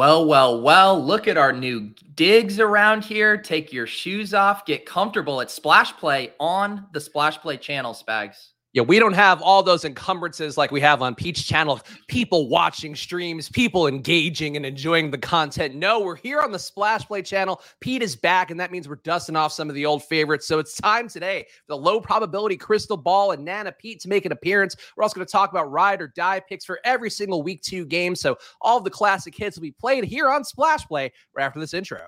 Well, look at our new digs around here. Take your shoes off, get comfortable at Splash Play on the Splash Play channel, Spags. Yeah, we don't have all those encumbrances like we have on Peach Channel. People watching streams, people engaging and enjoying the content. No, we're here on the Splash Play channel. Pete is back, and that means we're dusting off some of the old favorites. So it's time today for the low probability crystal ball and Nana Pete to make an appearance. We're also going to talk about ride or die picks for every single week two game. So all of the classic hits will be played here on Splash Play right after this intro.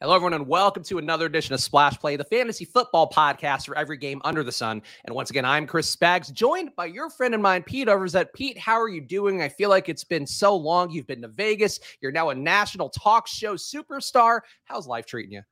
Hello, everyone, and welcome to another edition of Splash Play, the fantasy football podcast for every game under the sun. And once again, I'm Chris Spags, joined by your friend and mine, Pete Oversett. Pete, how are you doing? I feel like it's been so long. You've been to Vegas. You're now a national talk show superstar. How's life treating you?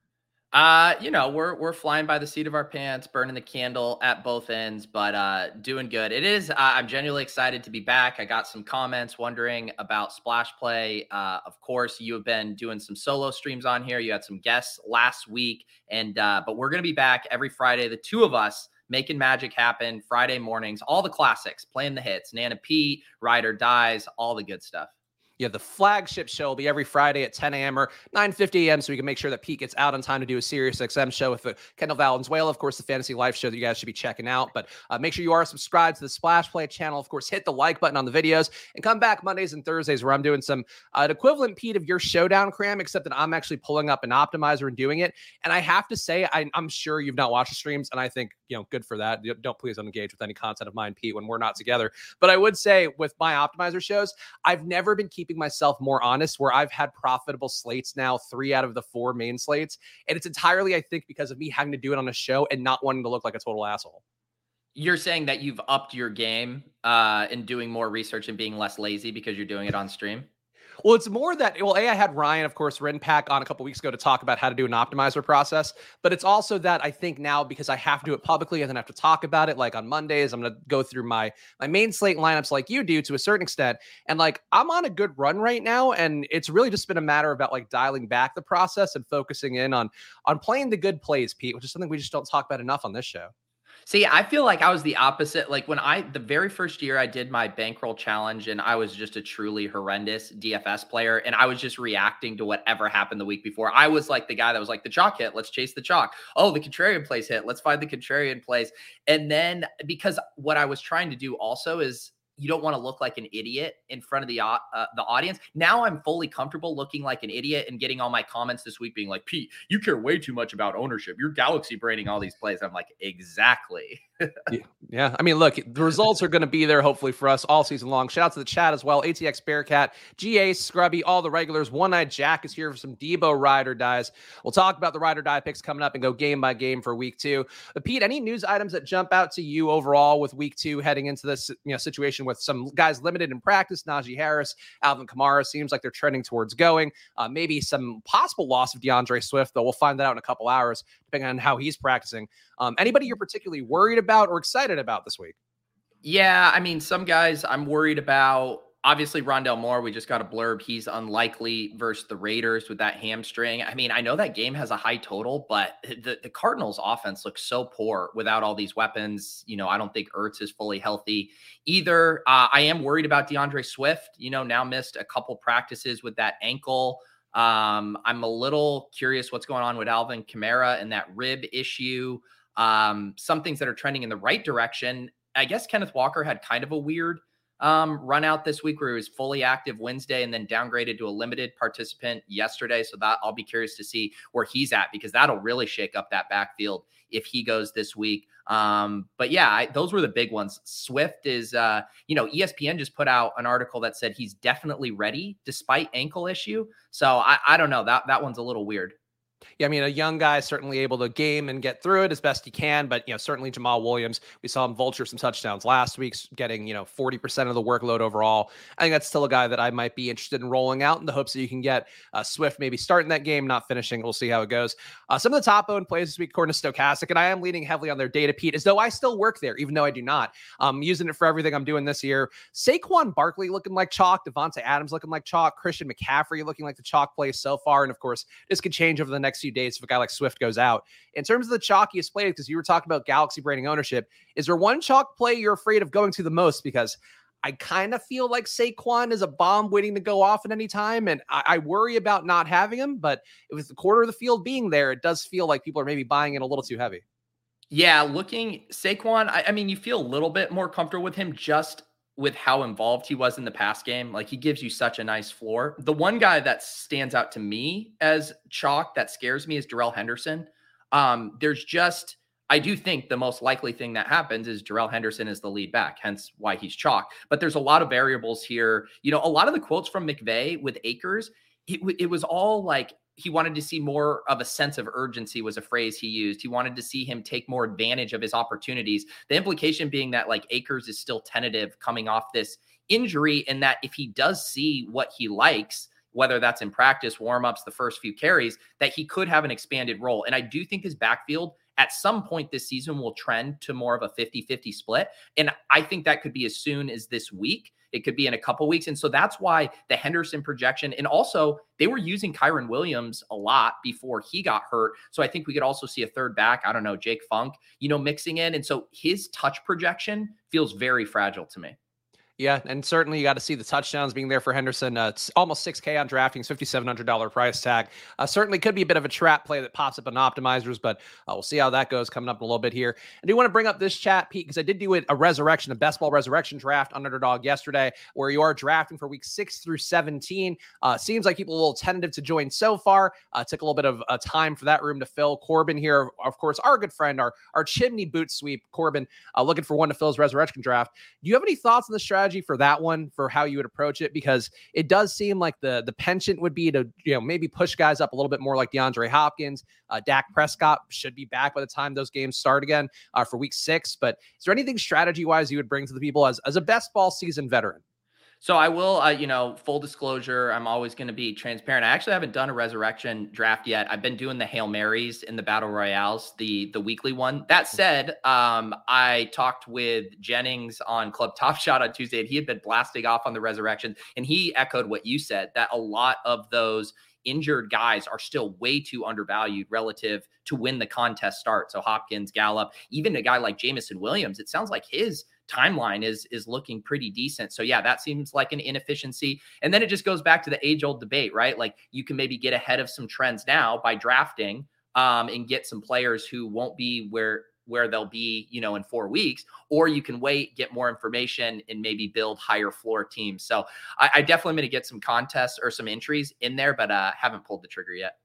We're flying by the seat of our pants, burning the candle at both ends, but doing good. It is. I'm genuinely excited to be back. I got some comments wondering about Splash Play. Of course, you have been doing some solo streams on here. You had some guests last week, and but we're gonna be back every Friday. The two of us making magic happen Friday mornings. All the classics, playing the hits, Nana Pete, Ride or Dies, all the good stuff. Yeah, the flagship show will be every Friday at 10 a.m. or 9:50 a.m. so we can make sure that Pete gets out on time to do a SiriusXM show with Kendall Valenzuela, of course, the Fantasy Life show that you guys should be checking out. But make sure you are subscribed to the Splash Play channel. Of course, hit the like button on the videos and come back Mondays and Thursdays where I'm doing some an equivalent, Pete, of your showdown cram, except that I'm actually pulling up an optimizer and doing it. And I have to say, I'm sure you've not watched the streams, and I think, you know, good for that. Please don't engage with any content of mine, Pete, when we're not together. But I would say with my optimizer shows, I've never been keeping myself more honest, where I've had profitable slates now, 3 out of the 4 main slates. And it's entirely, I think, because of me having to do it on a show and not wanting to look like a total asshole. You're saying that you've upped your game in doing more research and being less lazy because you're doing it on stream? Well, it's more that, well, I had Ryan, of course, Wren Pack on a couple weeks ago to talk about how to do an optimizer process. But it's also that I think now, because I have to do it publicly and then I have to talk about it, like on Mondays, I'm going to go through my main slate lineups like you do to a certain extent. And like, I'm on a good run right now. And it's really just been a matter about like dialing back the process and focusing in on playing the good plays, Pete, which is something we just don't talk about enough on this show. See, I feel like I was the opposite. Like when the very first year I did my bankroll challenge and I was just a truly horrendous DFS player and I was just reacting to whatever happened the week before. I was like the guy that was like, the chalk hit, let's chase the chalk. Oh, the contrarian plays hit, let's find the contrarian plays. And then because what I was trying to do also is you don't want to look like an idiot in front of the audience. Now I'm fully comfortable looking like an idiot and getting all my comments this week being like, Pete, you care way too much about ownership. You're galaxy braining all these plays. I'm like, exactly. Yeah. I mean, look, the results are going to be there hopefully for us all season long. Shout out to the chat as well. ATX Bearcat, GA, Scrubby, all the regulars. One-Eyed Jack is here for some Debo Ride or Dies. We'll talk about the Ride or Die picks coming up and go game by game for week two. But Pete, any news items that jump out to you overall with week two heading into this situation with some guys limited in practice? Najee Harris, Alvin Kamara seems like they're trending towards going. Maybe some possible loss of DeAndre Swift, though we'll find that out in a couple hours, depending on how he's practicing. Anybody you're particularly worried about or excited about this week? Yeah, I mean, some guys I'm worried about. Obviously, Rondale Moore, we just got a blurb. He's unlikely versus the Raiders with that hamstring. I mean, I know that game has a high total, but the Cardinals offense looks so poor without all these weapons. You know, I don't think Ertz is fully healthy either. I am worried about DeAndre Swift, you know, now missed a couple practices with that ankle. I'm a little curious what's going on with Alvin Kamara and that rib issue. Some things that are trending in the right direction. I guess Kenneth Walker had kind of a weird run out this week where he was fully active Wednesday and then downgraded to a limited participant yesterday. So that I'll be curious to see where he's at because that'll really shake up that backfield if he goes this week. But yeah, those were the big ones. Swift is, you know, ESPN just put out an article that said he's definitely ready despite ankle issue. So I don't know, that one's a little weird. Yeah, I mean, a young guy certainly able to game and get through it as best he can. But, you know, certainly Jamal Williams, we saw him vulture some touchdowns last week, getting, 40% of the workload overall. I think that's still a guy that I might be interested in rolling out in the hopes that you can get Swift maybe starting that game, not finishing. We'll see how it goes. Some of the top-owned plays this week, according to Stochastic, and I am leaning heavily on their data, Pete, as though I still work there, even though I do not. I'm using it for everything I'm doing this year. Saquon Barkley looking like chalk, Devontae Adams looking like chalk, Christian McCaffrey looking like the chalk play so far. And, of course, this could change over the next few days if a guy like Swift goes out. In terms of the chalkiest play, because you were talking about Galaxy branding ownership, is there one chalk play you're afraid of going to the most? Because I kind of feel like Saquon is a bomb waiting to go off at any time, and I worry about not having him, but with the quarter of the field being there, it does feel like people are maybe buying in a little too heavy. Yeah, looking Saquon, I mean, you feel a little bit more comfortable with him just with how involved he was in the pass game. Like, he gives you such a nice floor. The one guy that stands out to me as chalk that scares me is Darrell Henderson. I do think the most likely thing that happens is Darrell Henderson is the lead back, hence why he's chalk. But there's a lot of variables here. You know, a lot of the quotes from McVay with Akers, it was all like, he wanted to see more of a sense of urgency was a phrase he used. He wanted to see him take more advantage of his opportunities. The implication being that like Akers is still tentative coming off this injury, and that if he does see what he likes, whether that's in practice, warm-ups, the first few carries, that he could have an expanded role. And I do think his backfield at some point this season will trend to more of a 50-50 split. And I think that could be as soon as this week. It could be in a couple weeks. And so that's why the Henderson projection, and also they were using Kyron Williams a lot before he got hurt. So I think we could also see a third back, I don't know, Jake Funk, mixing in. And so his touch projection feels very fragile to me. Yeah, and certainly you got to see the touchdowns being there for Henderson. It's almost $6,000 on DraftKings, $5,700 price tag. Certainly could be a bit of a trap play that pops up on optimizers, but we'll see how that goes coming up in a little bit here. I do want to bring up this chat, Pete, because I did do a best ball resurrection draft on Underdog yesterday, where you are drafting for week 6 through 17. Seems like people are a little tentative to join so far. Took a little bit of time for that room to fill. Corbin here, of course, our good friend, our chimney boot sweep, Corbin, looking for one to fill his resurrection draft. Do you have any thoughts on the strategy for that one, for how you would approach it? Because it does seem like the penchant would be to maybe push guys up a little bit more, like DeAndre Hopkins. Dak Prescott should be back by the time those games start again for week 6. But is there anything strategy wise you would bring to the people as a best ball season veteran? So I will, full disclosure, I'm always going to be transparent. I actually haven't done a resurrection draft yet. I've been doing the Hail Marys and the Battle Royales, the weekly one. That said, I talked with Jennings on Club Top Shot on Tuesday, and he had been blasting off on the resurrection, and he echoed what you said, that a lot of those injured guys are still way too undervalued relative to when the contest starts. So Hopkins, Gallup, even a guy like Jamison Williams, it sounds like his timeline is looking pretty decent. So yeah, that seems like an inefficiency. And then it just goes back to the age-old debate, right? Like, you can maybe get ahead of some trends now by drafting and get some players who won't be where they'll be, in 4 weeks, or you can wait, get more information, and maybe build higher floor teams. So I definitely am going to get some contests or some entries in there, but haven't pulled the trigger yet.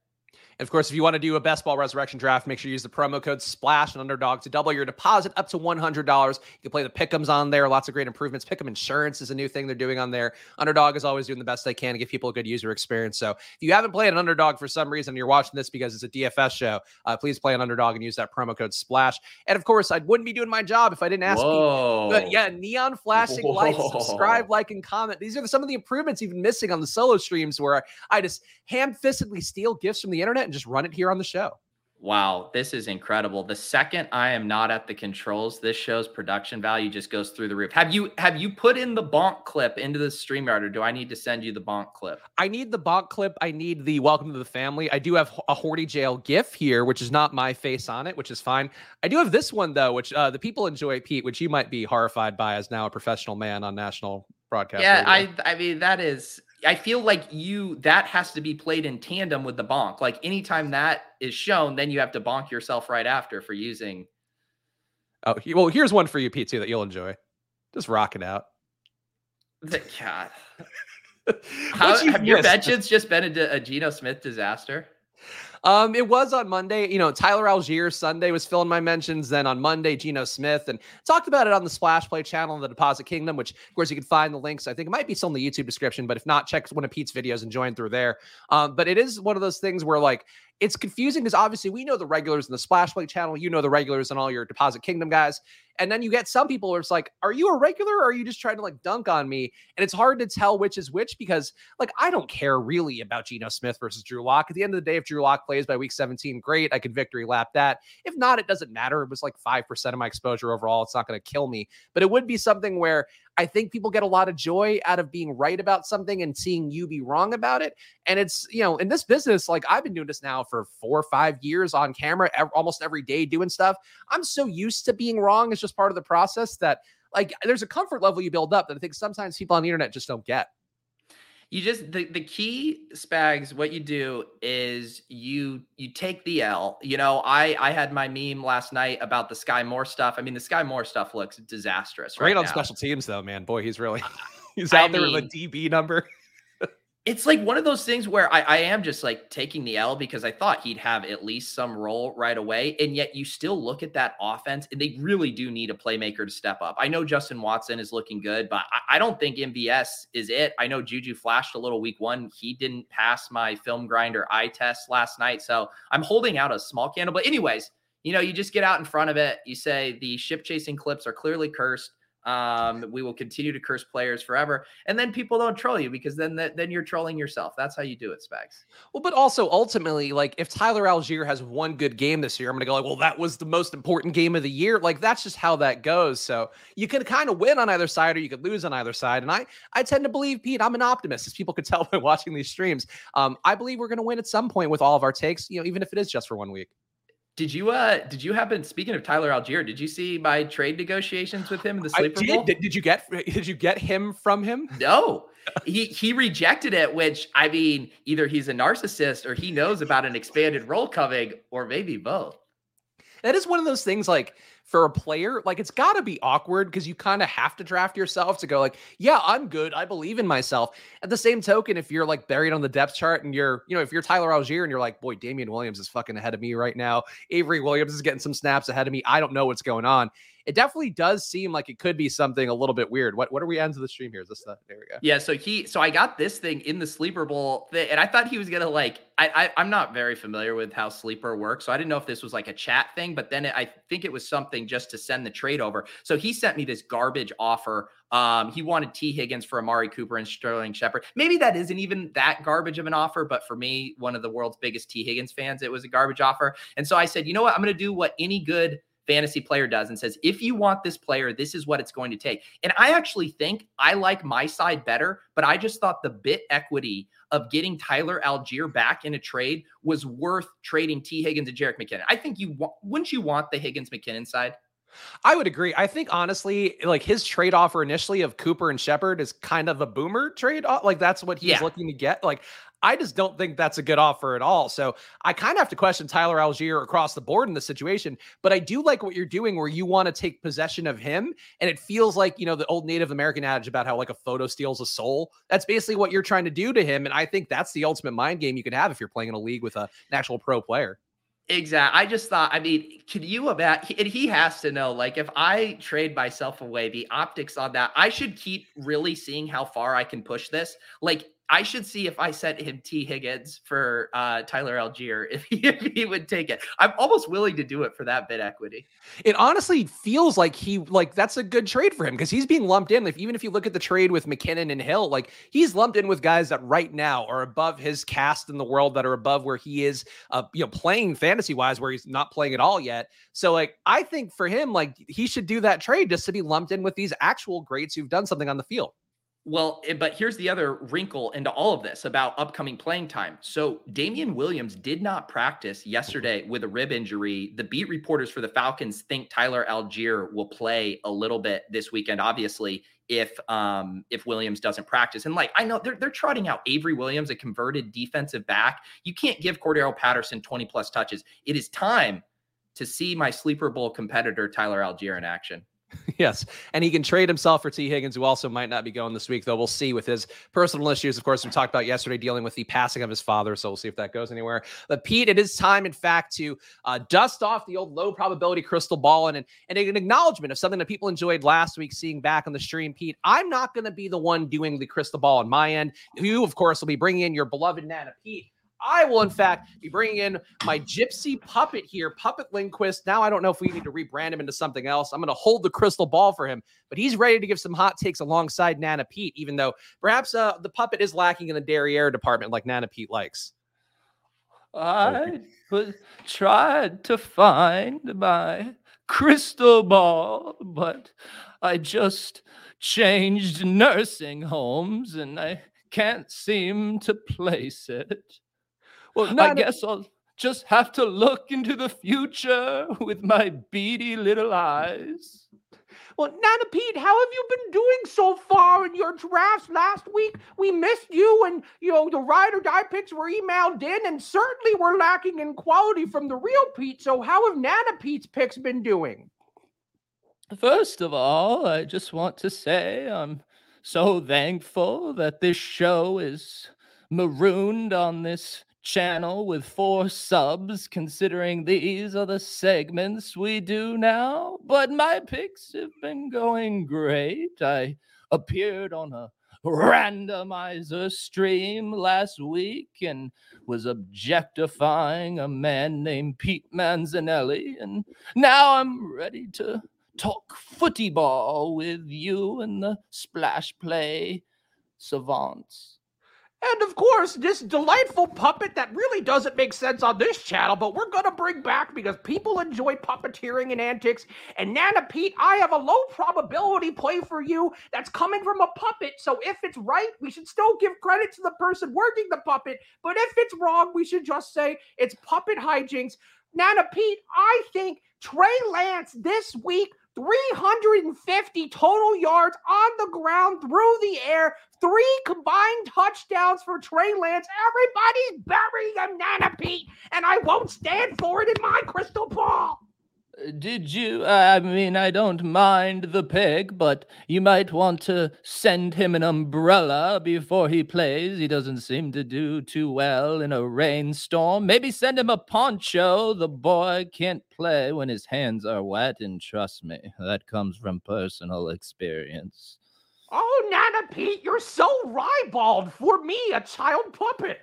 And of course, if you want to do a best ball resurrection draft, make sure you use the promo code SPLASH and Underdog to double your deposit up to $100. You can play the pick'ems on there. Lots of great improvements. Pick'em insurance is a new thing they're doing on there. Underdog is always doing the best they can to give people a good user experience. So if you haven't played an Underdog for some reason, you're watching this because it's a DFS show, please play an Underdog and use that promo code SPLASH. And of course, I wouldn't be doing my job if I didn't ask you. But yeah, neon flashing lights, subscribe, like, and comment. These are some of the improvements even missing on the solo streams, where I just ham-fistedly steal gifts from the internet and just run it here on the show. Wow, this is incredible. The second I am not at the controls, this show's production value just goes through the roof. Have you put in the bonk clip into the StreamYard, or do I need to send you the bonk clip? I need the bonk clip. I need the welcome to the family. I do have a Horty Jail GIF here, which is not my face on it, which is fine. I do have this one, though, which the people enjoy, Pete, which you might be horrified by as now a professional man on national broadcast. Yeah, radio. I mean, that is... I feel like that has to be played in tandem with the bonk. Like, anytime that is shown, then you have to bonk yourself right after for using. Oh, well, here's one for you, Pete, too, that you'll enjoy. Just rock it out. God. Have your mentions just been a Geno Smith disaster? It was on Monday. Tyler Allgeier Sunday was filling my mentions. Then on Monday, Geno Smith, and talked about it on the Splash Play channel in the Deposit Kingdom, which of course you can find the links. I think it might be still in the YouTube description, but if not, check one of Pete's videos and join through there. But it is one of those things where, like, It's confusing because obviously we know the regulars in the Splash Play channel. You know the regulars and all your Deposit Kingdom guys. And then you get some people where it's like, are you a regular or are you just trying to like dunk on me? And it's hard to tell which is which because like I don't care really about Geno Smith versus Drew Locke. At the end of the day, if Drew Locke plays by week 17, great. I could victory lap that. If not, it doesn't matter. It was like 5% of my exposure overall. It's not going to kill me. But it would be something where I think people get a lot of joy out of being right about something and seeing you be wrong about it. And it's, you know, in this business, like I've been doing this now for 4 or 5 years on camera, almost every day doing stuff. I'm so used to being wrong. It's just part of the process that like, there's a comfort level you build up that I think sometimes people on the internet just don't get. You just, the key, Spags, what you do is you take the L. You know, I had my meme last night about the Sky Moore stuff. I mean, the Sky Moore stuff looks disastrous right now. Great on special teams though, man. Boy, he's out there with a DB number. It's like one of those things where I am just like taking the L because I thought he'd have at least some role right away. And yet you still look at that offense and they really do need a playmaker to step up. I know Justin Watson is looking good, but I don't think MBS is it. I know Juju flashed a little week 1. He didn't pass my film grinder eye test last night. So I'm holding out a small candle, but anyways, you know, you just get out in front of it. You say the ship chasing clips are clearly cursed. We will continue to curse players forever. And then people don't troll you because then you're trolling yourself. That's how you do it, Spags. Well, but also ultimately, like if Tyler Allgeier has one good game this year, I'm going to go like, well, that was the most important game of the year. Like that's just how that goes. So you can kind of win on either side or you could lose on either side. And I tend to believe, Pete, I'm an optimist, as people could tell by watching these streams. I believe we're going to win at some point with all of our takes, you know, even if it is just for 1 week. Did you happen, speaking of Tyler Allgeier, did you see my trade negotiations with him in the Sleeper Bowl? Did you get him from him? No, he rejected it, which I mean, either he's a narcissist or he knows about an expanded role coming or maybe both. That is one of those things like for a player, like it's got to be awkward because you kind of have to draft yourself to go like, yeah, I'm good. I believe in myself. At the same token, if you're like buried on the depth chart and you're, you know, if you're Tyler Allgeier and you're like, boy, Damian Williams is fucking ahead of me right now. Avery Williams is getting some snaps ahead of me. I don't know what's going on. It definitely does seem like it could be something a little bit weird. What are we end of the stream here? Is this the, there we go. Yeah. So I got this thing in the Sleeper Bowl thing, and I thought he was going to like, I'm not very familiar with how Sleeper works. So I didn't know if this was like a chat thing, but then I think it was something just to send the trade over. So he sent me this garbage offer. He wanted T Higgins for Amari Cooper and Sterling Shepard. Maybe that isn't even that garbage of an offer, but for me, one of the world's biggest T Higgins fans, it was a garbage offer. And so I said, you know what? I'm going to do what any good fantasy player does and says, if you want this player, this is what it's going to take. And I actually think I like my side better, but I just thought the bit equity of getting Tyler Allgeier back in a trade was worth trading T Higgins and Jerick McKinnon. I think wouldn't you want the Higgins McKinnon side? I would agree. I think honestly, like his trade offer initially of Cooper and Shepard is kind of a boomer trade. Like that's what he's looking to get. Like, I just don't think that's a good offer at all. So I kind of have to question Tyler Allgeier across the board in this situation, but I do like what you're doing where you want to take possession of him. And it feels like, you know, the old Native American adage about how like a photo steals a soul. That's basically what you're trying to do to him. And I think that's the ultimate mind game you can have if you're playing in a league with an actual pro player. Exactly. I just thought, I mean, could you imagine? And he has to know, like, if I trade myself away, the optics on that, I should keep really seeing how far I can push this. Like, I should see if I sent him T Higgins for Tyler Allgeier, if he would take it. I'm almost willing to do it for that bid equity. It honestly feels like that's a good trade for him because he's being lumped in. Like, even if you look at the trade with McKinnon and Hill, like he's lumped in with guys that right now are above his caste in the world, that are above where he is, you know, playing fantasy wise, where he's not playing at all yet. So like, I think for him, like he should do that trade just to be lumped in with these actual greats who've done something on the field. Well, but here's the other wrinkle into all of this about upcoming playing time. So Damian Williams did not practice yesterday with a rib injury. The beat reporters for the Falcons think Tyler Allgeier will play a little bit this weekend, obviously, if Williams doesn't practice. And like, I know they're trotting out Avery Williams, a converted defensive back. You can't give Cordero Patterson 20 plus touches. It is time to see my Sleeper Bowl competitor, Tyler Allgeier, in action. Yes, and he can trade himself for T. Higgins, who also might not be going this week, though we'll see with his personal issues. Of course, we talked about yesterday dealing with the passing of his father, so we'll see if that goes anywhere. But Pete, it is time, in fact, to dust off the old low probability crystal ball and an acknowledgement of something that people enjoyed last week seeing back on the stream. Pete, I'm not going to be the one doing the crystal ball on my end. You, of course, will be bringing in your beloved Nana Pete. I will, in fact, be bringing in my gypsy puppet here, Puppet Lindquist. Now I don't know if we need to rebrand him into something else. I'm going to hold the crystal ball for him, but he's ready to give some hot takes alongside Nana Pete, even though perhaps the puppet is lacking in the derriere department like Nana Pete likes. I was trying to find my crystal ball, but I just changed nursing homes and I can't seem to place it. Well, I guess I'll just have to look into the future with my beady little eyes. Well, Nana Pete, how have you been doing so far in your drafts last week? We missed you, and, you know, the ride-or-die picks were emailed in, and certainly we're lacking in quality from the real Pete. So how have Nana Pete's picks been doing? First of all, I just want to say I'm so thankful that this show is marooned on this channel with 4 subs, considering these are the segments we do now. But my picks have been going great. I appeared on a randomizer stream last week and was objectifying a man named Pete Manzanelli, and now I'm ready to talk footy ball with you and the Splash Play savants. And, of course, this delightful puppet that really doesn't make sense on this channel, but we're going to bring back because people enjoy puppeteering and antics. And, Nana Pete, I have a low probability play for you that's coming from a puppet. So if it's right, we should still give credit to the person working the puppet. But if it's wrong, we should just say it's puppet hijinks. Nana Pete, I think Trey Lance this week, 350 total yards on the ground, through the air, 3 combined touchdowns for Trey Lance. Everybody's burying him, Nana Pete, and I won't stand for it in my crystal ball. Did you? I mean, I don't mind the pig, but you might want to send him an umbrella before he plays. He doesn't seem to do too well in a rainstorm. Maybe send him a poncho. The boy can't play when his hands are wet, and trust me, that comes from personal experience. Oh, Nana Pete, you're so ribald for me, a child puppet.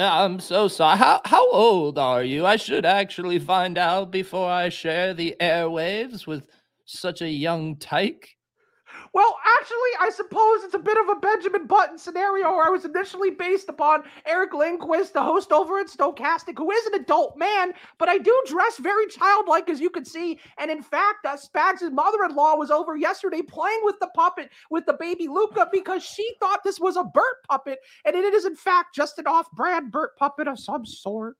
I'm so sorry. How old are you? I should actually find out before I share the airwaves with such a young tyke. Well, actually, I suppose it's a bit of a Benjamin Button scenario where I was initially based upon Eric Lindquist, the host over at Stochastic, who is an adult man, but I do dress very childlike, as you can see. And in fact, Spags' mother-in-law was over yesterday playing with the puppet with the baby Luca because she thought this was a Burt puppet. And it is, in fact, just an off-brand Burt puppet of some sort.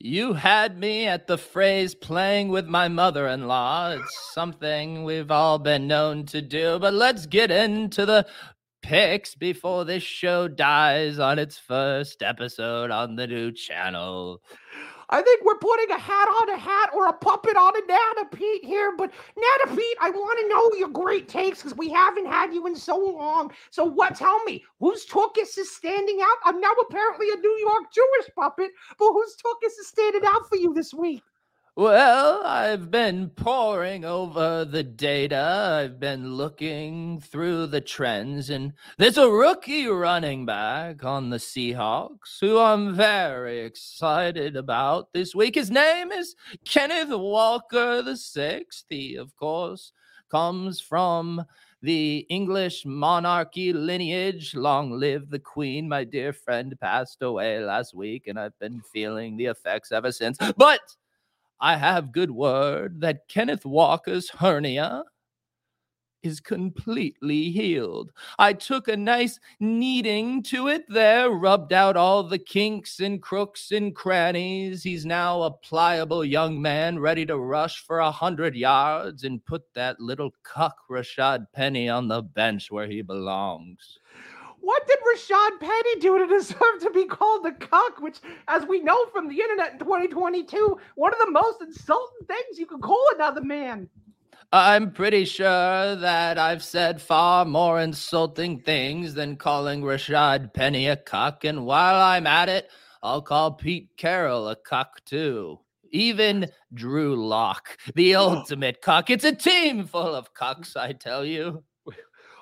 You had me at the phrase playing with my mother-in-law. It's something we've all been known to do, but let's get into the picks before this show dies on its first episode on the new channel. I think we're putting a hat on a hat or a puppet on a Nana Pete here, but Nana Pete, I want to know your great takes because we haven't had you in so long. So what? Tell me, whose tuchus is standing out? I'm now apparently a New York Jewish puppet, but whose tuchus is standing out for you this week? Well, I've been poring over the data. I've been looking through the trends, and there's a rookie running back on the Seahawks who I'm very excited about this week. His name is Kenneth Walker the Sixth. He, of course, comes from the English monarchy lineage. Long live the Queen. My dear friend passed away last week, and I've been feeling the effects ever since. But I have good word that Kenneth Walker's hernia is completely healed. I took a nice kneading to it there, rubbed out all the kinks and crooks and crannies. He's now a pliable young man ready to rush for 100 yards and put that little cuck Rashad Penny on the bench where he belongs. What did Rashad Penny do to deserve to be called the cuck, which, as we know from the internet in 2022, one of the most insulting things you can call another man? I'm pretty sure that I've said far more insulting things than calling Rashad Penny a cuck, and while I'm at it, I'll call Pete Carroll a cuck, too. Even Drew Locke, the ultimate cuck. It's a team full of cucks, I tell you.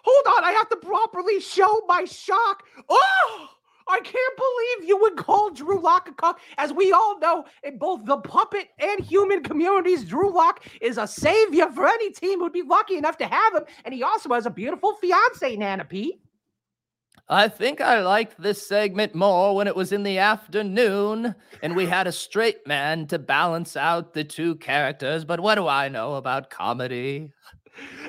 Hold on, I have to properly show my shock. Oh, I can't believe you would call Drew Locke a cuck. As we all know, in both the puppet and human communities, Drew Locke is a savior for any team who'd be lucky enough to have him. And he also has a beautiful fiance, Nana Pete. I think I liked this segment more when it was in the afternoon and we had a straight man to balance out the two characters. But what do I know about comedy?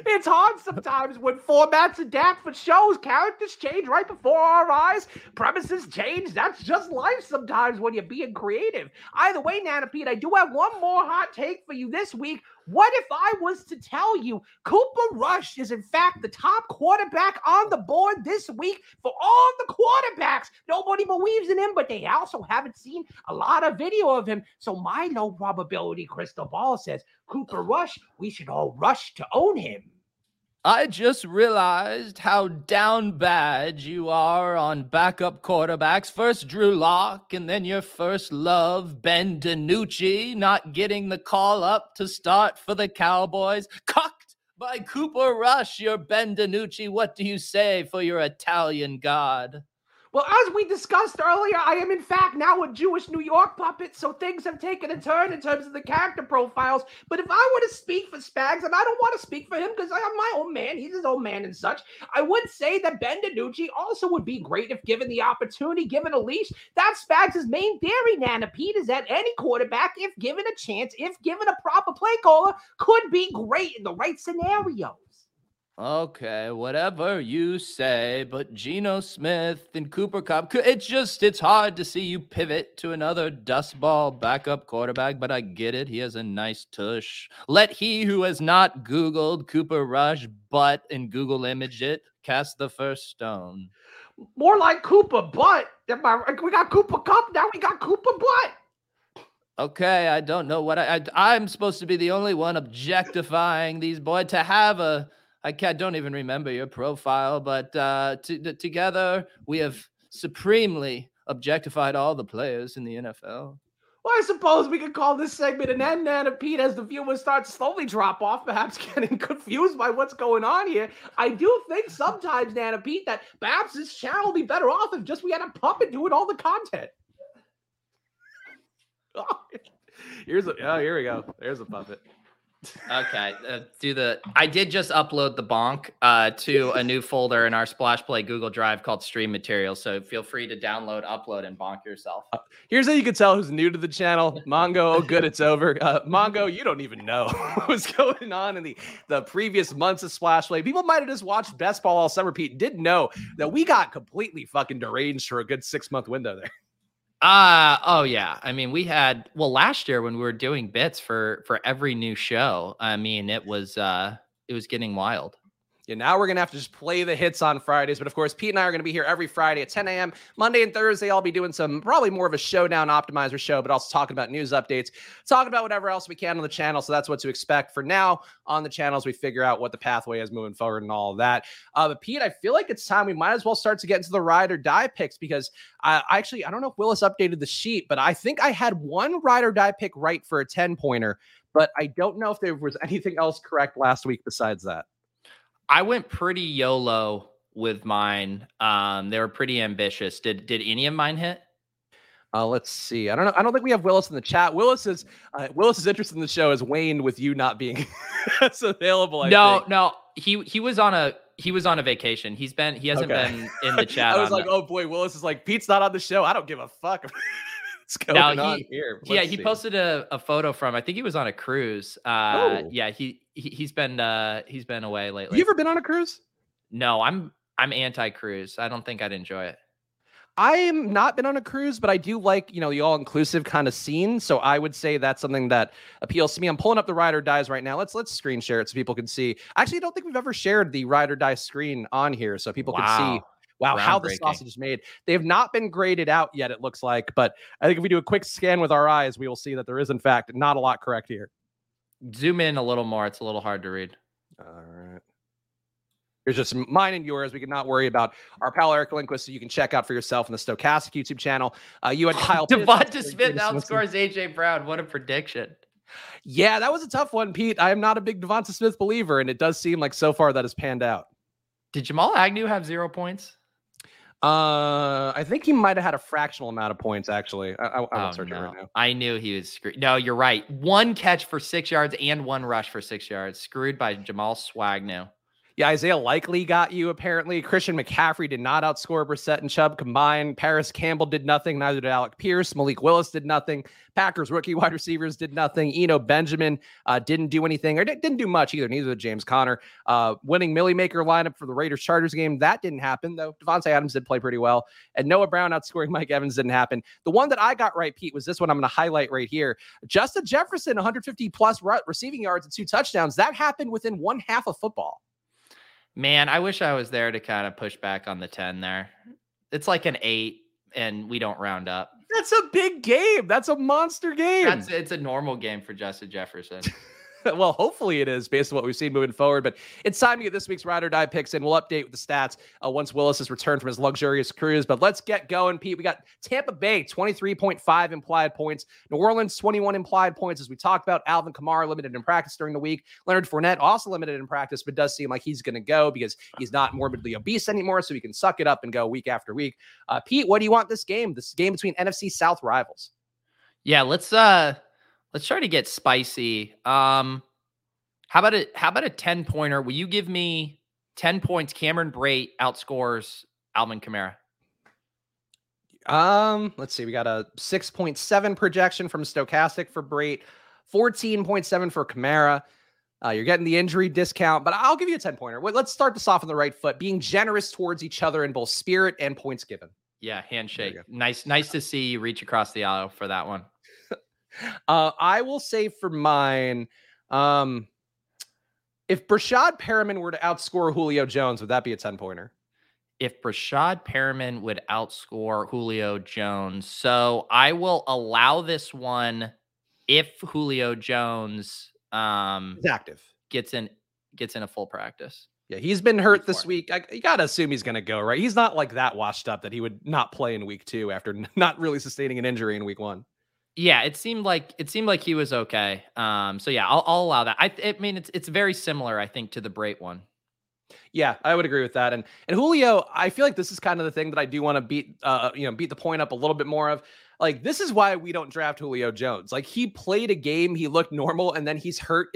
It's hard sometimes when formats adapt for shows. Characters change right before our eyes. Premises change. That's just life sometimes when you're being creative. Either way, Nana Pete, I do have one more hot take for you this week. What if I was to tell you Cooper Rush is, in fact, the top quarterback on the board this week for all the quarterbacks? Nobody believes in him, but they also haven't seen a lot of video of him. So my low probability crystal ball says Cooper Rush, we should all rush to own him. I just realized how down bad you are on backup quarterbacks. First Drew Locke, and then your first love, Ben DiNucci, not getting the call up to start for the Cowboys. Cucked by Cooper Rush, your Ben DiNucci. What do you say for your Italian god? Well, as we discussed earlier, I am, in fact, now a Jewish New York puppet, so things have taken a turn in terms of the character profiles. But if I were to speak for Spags, and I don't want to speak for him because I'm my own man, he's his own man and such, I would say that Ben DiNucci also would be great if given the opportunity, given a leash. That's Spags' main theory, Nana Pete, is that any quarterback, if given a chance, if given a proper play caller, could be great in the right scenario. Okay, whatever you say, but Geno Smith and Cooper Cup, it's hard to see you pivot to another dust ball backup quarterback, but I get it. He has a nice tush. Let he who has not Googled Cooper Rush butt and Google image it cast the first stone. More like Cooper butt. We got Cooper Cup, now we got Cooper butt. Okay, I don't know what I'm supposed to be the only one objectifying these boys to have a... I don't even remember your profile, but together we have supremely objectified all the players in the NFL. Well, I suppose we could call this segment an end, Nana Pete, as the viewers start to slowly drop off, perhaps getting confused by what's going on here. I do think sometimes, Nana Pete, that perhaps this channel would be better off if just we had a puppet doing all the content. Here we go. There's a puppet. Okay, I did just upload the bonk to a new folder in our Splash Play Google Drive called Stream Materials, so feel free to download, upload, and bonk yourself. Here's how you can tell who's new to the channel. Mongo, oh good, it's over. Mongo, you don't even know what was going on in the previous months of Splash Play. People might have just watched Best Ball all summer, Pete, didn't know that we got completely fucking deranged for a good 6-month window there. Oh yeah. I mean, we had, last year when we were doing bits for every new show, I mean, it was getting wild. Yeah, now we're going to have to just play the hits on Fridays. But of course, Pete and I are going to be here every Friday at 10 a.m. Monday and Thursday, I'll be doing some probably more of a showdown optimizer show, but also talking about news updates, talking about whatever else we can on the channel. So that's what to expect for now on the channels. We figure out what the pathway is moving forward and all of that. But Pete, I feel like it's time we might as well start to get into the ride or die picks, because I don't know if Willis updated the sheet, but I think I had one ride or die pick right for a 10-pointer, but I don't know if there was anything else correct last week besides that. I went pretty YOLO with mine. They were pretty ambitious. Did any of mine hit? Let's see. I don't know. I don't think we have Willis in the chat. Willis's interest in the show has waned with you not being available. No. He was on a vacation. He hasn't been in the chat. I was like, oh boy, Willis is like, Pete's not on the show. I don't give a fuck. What's going on here? He posted a photo from, I think he was on a cruise. He's been away lately. You ever been on a cruise? No, I'm anti-cruise. I don't think I'd enjoy it. I am not been on a cruise, but I do like, the all-inclusive kind of scene. So I would say that's something that appeals to me. I'm pulling up the ride or dies right now. Let's screen share it so people can see. Actually, I don't think we've ever shared the ride or die screen on here so people can see. Wow, how the sausage is made. They have not been graded out yet, it looks like. But I think if we do a quick scan with our eyes, we will see that there is, in fact, not a lot correct here. Zoom in a little more. It's a little hard to read. All right. Here's just mine and yours. We can not worry about our pal Eric Lindquist, so you can check out for yourself on the Stochastic YouTube channel. You had Kyle. Devonta Smith outscores A.J. Brown. What a prediction. Yeah, that was a tough one, Pete. I am not a big Devonta Smith believer, and it does seem like so far that has panned out. Did Jamal Agnew have 0 points? I think he might have had a fractional amount of points, actually. I'm not searching right now. I knew he was screwed. No, you're right. One catch for 6 yards and one rush for 6 yards. Screwed by Jamal Swagnu. Yeah, Isaiah Likely got you, apparently. Christian McCaffrey did not outscore Brissett and Chubb combined. Paris Campbell did nothing. Neither did Alec Pierce. Malik Willis did nothing. Packers rookie wide receivers did nothing. Eno Benjamin didn't do anything, or didn't do much either. Neither did James Conner. Winning Millie Maker lineup for the Raiders-Chargers game, that didn't happen, though. Devontae Adams did play pretty well. And Noah Brown outscoring Mike Evans didn't happen. The one that I got right, Pete, was this one I'm going to highlight right here. Justin Jefferson, 150-plus receiving yards and 2 touchdowns. That happened within one half of football. Man, I wish I was there to kind of push back on the 10 there. It's like an 8, and we don't round up. That's a big game. That's a monster game. It's a normal game for Justin Jefferson. Well, hopefully it is based on what we've seen moving forward, but it's time to get this week's ride or die picks in. We'll update with the stats once Willis has returned from his luxurious cruise, but let's get going, Pete. We got Tampa Bay, 23.5 implied points. New Orleans, 21 implied points. As we talked about, Alvin Kamara limited in practice during the week. Leonard Fournette also limited in practice, but does seem like he's going to go because he's not morbidly obese anymore, so he can suck it up and go week after week. Pete, what do you want this game between NFC South rivals? Yeah, Let's try to get spicy. How about a 10-pointer? Will you give me 10 points? Cameron Brate outscores Alvin Kamara. Let's see. We got a 6.7 projection from Stochastic for Brate, 14.7 for Kamara. You're getting the injury discount, but I'll give you a 10-pointer. Let's start this off on the right foot, being generous towards each other in both spirit and points given. Yeah, handshake. Nice to see you reach across the aisle for that one. I will say for mine, if Brashad Perriman were to outscore Julio Jones, would that be a 10-pointer? If Brashad Perriman would outscore Julio Jones. So I will allow this one if Julio Jones is active, gets in a full practice. Yeah, he's been hurt this week. You got to assume he's going to go, right? He's not like that washed up that he would not play in week 2 after not really sustaining an injury in week 1. Yeah, it seemed like he was okay. So yeah, I'll allow that. I mean, it's very similar, I think, to the Brate one. Yeah, I would agree with that. And Julio, I feel like this is kind of the thing that I do want to beat the point up a little bit more of. Like, this is why we don't draft Julio Jones. Like, he played a game, he looked normal, and then he's hurt.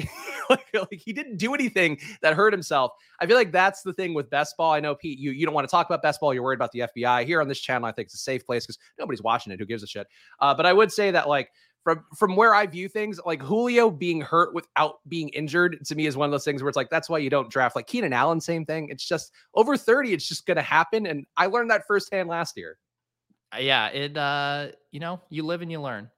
like he didn't do anything that hurt himself. I feel like that's the thing with best ball. I know, Pete, you don't want to talk about best ball. You're worried about the FBI. Here on this channel, I think it's a safe place because nobody's watching it. Who gives a shit? But I would say that, like, from where I view things, like Julio being hurt without being injured to me is one of those things where it's like, that's why you don't draft. Like Keenan Allen, same thing. It's just over 30. It's just going to happen. And I learned that firsthand last year. Yeah, you live and you learn.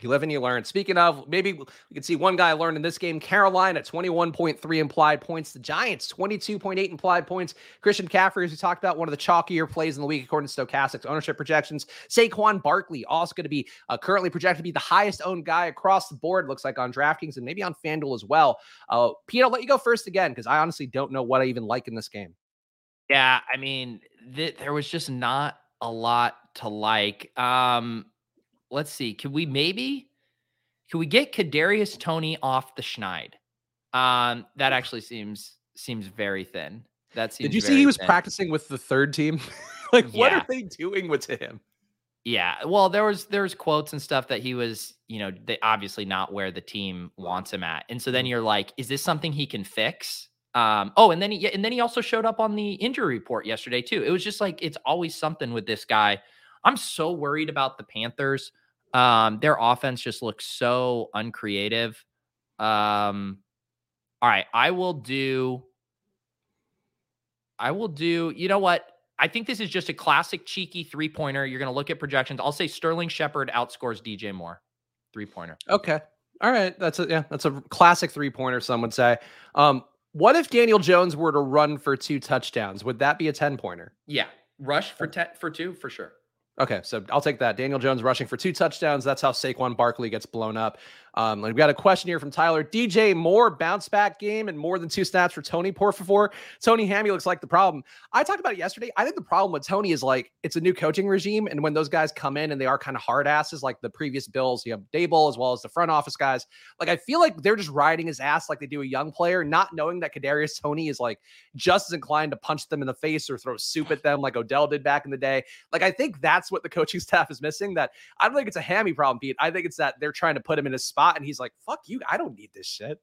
You live and you learn. Speaking of, maybe we can see one guy learn in this game. Carolina, 21.3 implied points. The Giants, 22.8 implied points. Christian McCaffrey, as we talked about, one of the chalkier plays in the week, according to Stochastic's ownership projections. Saquon Barkley, also going to be currently projected to be the highest-owned guy across the board, looks like, on DraftKings and maybe on FanDuel as well. Pete, I'll let you go first again, because I honestly don't know what I even like in this game. Yeah, I mean, there was just not a lot to like. Let's see. Can we get Kadarius Toney off the schneid? That actually seems very thin. Did you see he was thin. Practicing with the third team? Like, yeah. What are they doing with him? Yeah. Well, there's quotes and stuff that he was, they obviously not where the team wants him at. And so then you're like, is this something he can fix? And then he also showed up on the injury report yesterday too. It was just like, it's always something with this guy. I'm so worried about the Panthers. Their offense just looks so uncreative. All right, I will do, you know what? I think this is just a classic cheeky 3-pointer. You're going to look at projections. I'll say Sterling Shepard outscores DJ Moore. 3-pointer. Okay. All right. That's a classic 3-pointer, some would say. What if Daniel Jones were to run for 2 touchdowns? Would that be a 10-pointer? Yeah. Rush for 2 for sure. Okay, so I'll take that. Daniel Jones rushing for 2 touchdowns. That's how Saquon Barkley gets blown up. We've got a question here from Tyler. DJ Moore, bounce back game and more than two snaps for Tony Porfifor. Tony Hammy looks like the problem. I talked about it yesterday. I think the problem with Tony is like it's a new coaching regime. And when those guys come in and they are kind of hard asses, like the previous Bills, you have Daboll as well as the front office guys. Like I feel like they're just riding his ass like they do a young player, not knowing that Kadarius Toney is like just as inclined to punch them in the face or throw soup at them like Odell did back in the day. Like I think that's what the coaching staff is missing. That I don't think it's a Hammy problem, Pete. I think it's that they're trying to put him in a spot and he's like, fuck you, I don't need this shit.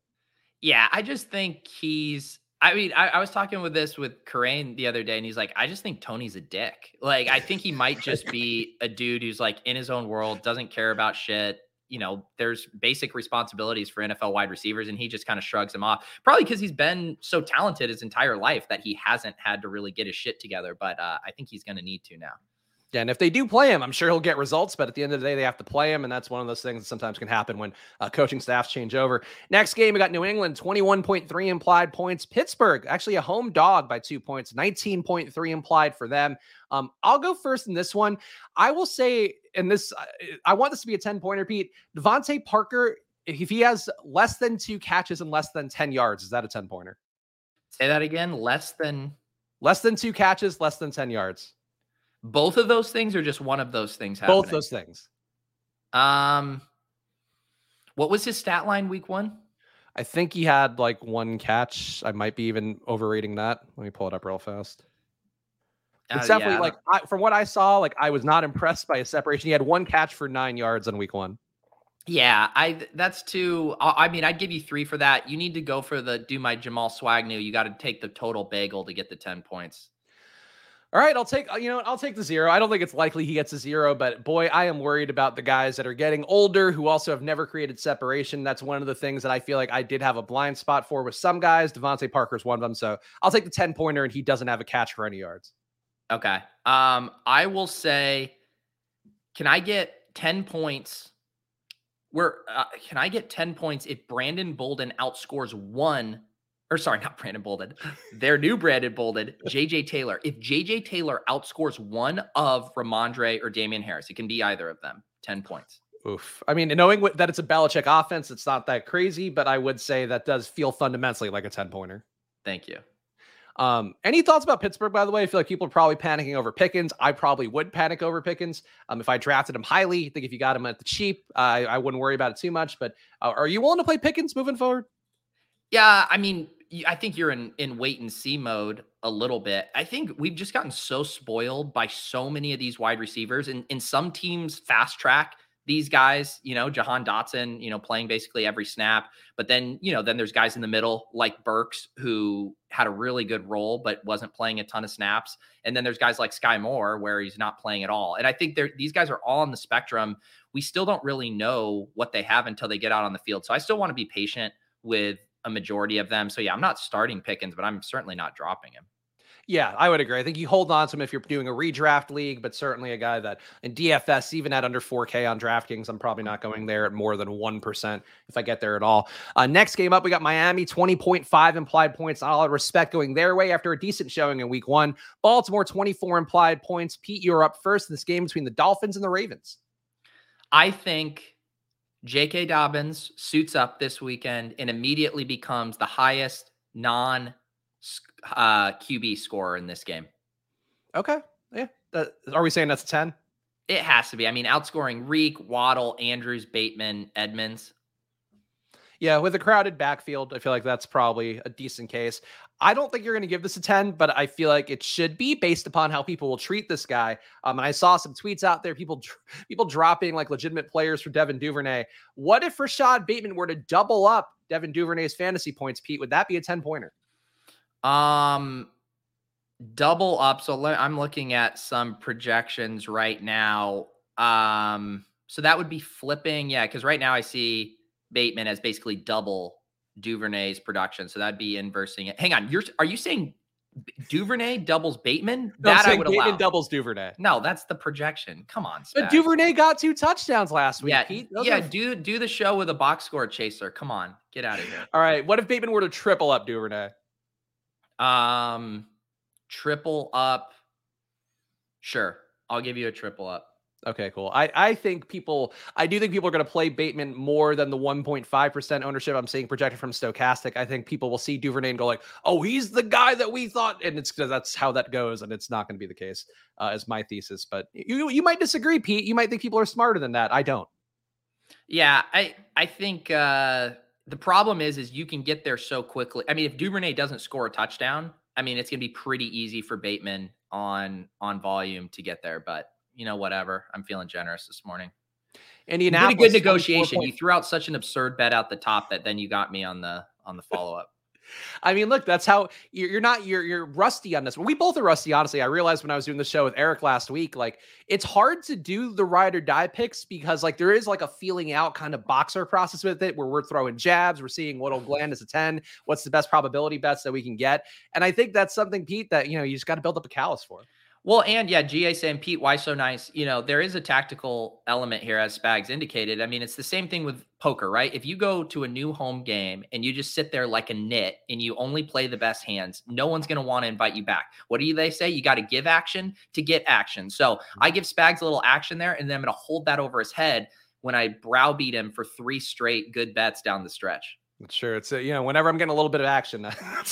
Yeah, I just think he's, I mean, I was talking with this with Corain the other day and he's like, I just think Tony's a dick. Like, I think he might just be a dude who's like in his own world, doesn't care about shit. You know, there's basic responsibilities for NFL wide receivers and he just kind of shrugs them off, probably because he's been so talented his entire life that he hasn't had to really get his shit together. But I think he's going to need to now. Yeah, and if they do play him, I'm sure he'll get results, but at the end of the day, they have to play him, and that's one of those things that sometimes can happen when coaching staffs change over. Next game, we got New England, 21.3 implied points. Pittsburgh, actually a home dog by 2 points, 19.3 implied for them. I'll go first in this one. I will say, and this, I want this to be a 10-pointer, Pete. Devontae Parker, if he has less than two catches and less than 10 yards, is that a 10-pointer? Say that again, Less than two catches, less than 10 yards. Both of those things or just one of those things happening? Both those things. What was his stat line week one? I think he had like one catch. I might be even overrating that. Let me pull it up real fast. It's definitely like from what I saw, like I was not impressed by his separation. He had one catch for 9 yards on week one. Yeah, that's two. I mean, I'd give you three for that. You need to go for the do my Jamal Swagnu. You got to take the total bagel to get the 10 points. All right, I'll take the zero. I don't think it's likely he gets a zero, but boy, I am worried about the guys that are getting older who also have never created separation. That's one of the things that I feel like I did have a blind spot for with some guys. Devontae Parker's one of them. So I'll take the 10-pointer and he doesn't have a catch for any yards. Okay. I will say, can I get 10 points? Can I get 10 points if Brandon Bolden outscores one? Or sorry, not Brandon Bolden, their new Brandon Bolden, J.J. Taylor. If J.J. Taylor outscores one of Ramondre or Damian Harris, it can be either of them, 10 points. Oof. I mean, knowing that it's a Belichick offense, it's not that crazy, but I would say that does feel fundamentally like a 10-pointer. Thank you. Any thoughts about Pittsburgh, by the way? I feel like people are probably panicking over Pickens. I probably would panic over Pickens. If I drafted him highly, I think if you got him at the cheap, I wouldn't worry about it too much. But are you willing to play Pickens moving forward? Yeah, I mean, I think you're in wait and see mode a little bit. I think we've just gotten so spoiled by so many of these wide receivers and in some teams fast track these guys, you know, Jahan Dotson, you know, playing basically every snap, but then, you know, then there's guys in the middle like Burks who had a really good role, but wasn't playing a ton of snaps. And then there's guys like Sky Moore where he's not playing at all. And I think these guys are all on the spectrum. We still don't really know what they have until they get out on the field. So I still want to be patient with a majority of them. So yeah, I'm not starting Pickens, but I'm certainly not dropping him. Yeah, I would agree. I think you hold on to him if you're doing a redraft league, but certainly a guy that in DFS, even at under 4K on DraftKings, I'm probably not going there at more than 1% if I get there at all. Next game up, we got Miami, 20.5 implied points. Not a lot of respect going their way after a decent showing in week one. Baltimore, 24 implied points. Pete, you're up first in this game between the Dolphins and the Ravens. I think J.K. Dobbins suits up this weekend and immediately becomes the highest non-QB scorer in this game. Okay. Yeah. Are we saying that's a 10? It has to be. I mean, outscoring Reek, Waddle, Andrews, Bateman, Edmonds. Yeah, with a crowded backfield, I feel like that's probably a decent case. I don't think you're going to give this a 10, but I feel like it should be based upon how people will treat this guy. And I saw some tweets out there, people dropping like legitimate players for Devin Duvernay. What if Rashad Bateman were to double up Devin Duvernay's fantasy points, Pete? Would that be a 10-pointer? Double up. So I'm looking at some projections right now. So that would be flipping. Yeah, because right now I see Bateman as basically double Duvernay's production. So that'd be inversing it. Hang on. Are you saying Duvernay doubles Bateman? No, that I would Bateman allow. Doubles Duvernay. No, that's the projection. Come on, Spags. But Duvernay got two touchdowns last week. Yeah, Pete. Do the show with a box score chaser. Come on, get out of here. All right. What if Bateman were to triple up Duvernay? Triple up. Sure. I'll give you a triple up. Okay, cool. I do think people are going to play Bateman more than the 1.5% ownership I'm seeing projected from Stochastic. I think people will see Duvernay and go like, oh, he's the guy that we thought. And it's because that's how that goes. And it's not going to be the case is my thesis. But you might disagree, Pete. You might think people are smarter than that. I don't. Yeah, I think the problem is you can get there so quickly. I mean, if Duvernay doesn't score a touchdown, I mean, it's going to be pretty easy for Bateman on volume to get there. But you know, whatever. I'm feeling generous this morning. Indianapolis, you did a good negotiation. You threw out such an absurd bet out the top that then you got me on the follow up. I mean, look, that's how you're rusty on this. We both are rusty, honestly. I realized when I was doing the show with Eric last week, like it's hard to do the ride or die picks because like there is like a feeling out kind of boxer process with it where we're throwing jabs. We're seeing what'll land as a 10. What's the best probability bets that we can get? And I think that's something, Pete, that, you know, you just got to build up a callus for. Well, and yeah, GA saying, Pete, why so nice? You know, there is a tactical element here, as Spags indicated. I mean, it's the same thing with poker, right? If you go to a new home game and you just sit there like a nit and you only play the best hands, no one's going to want to invite you back. What do they say? You got to give action to get action. So I give Spags a little action there, and then I'm going to hold that over his head when I browbeat him for three straight good bets down the stretch. Sure. It's, you know, whenever I'm getting a little bit of action,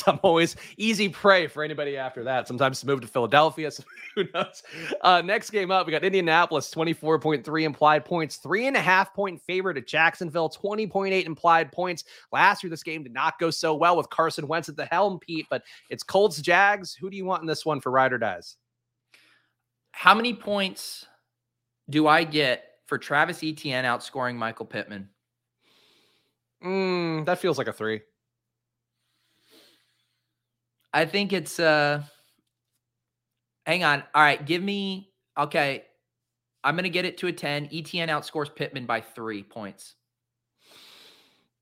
I'm always easy prey for anybody after that. Sometimes to move to Philadelphia. So who knows? Next game up, we got Indianapolis, 24.3 implied points, 3.5 point favorite at Jacksonville, 20.8 implied points. Last year, this game did not go so well with Carson Wentz at the helm, Pete, but it's Colts Jags. Who do you want in this one for ride or dies? How many points do I get for Travis Etienne outscoring Michael Pittman? That feels like a 3. I think it's hang on. All right, give me okay. I'm gonna get it to a 10. ETN outscores Pittman by 3 points.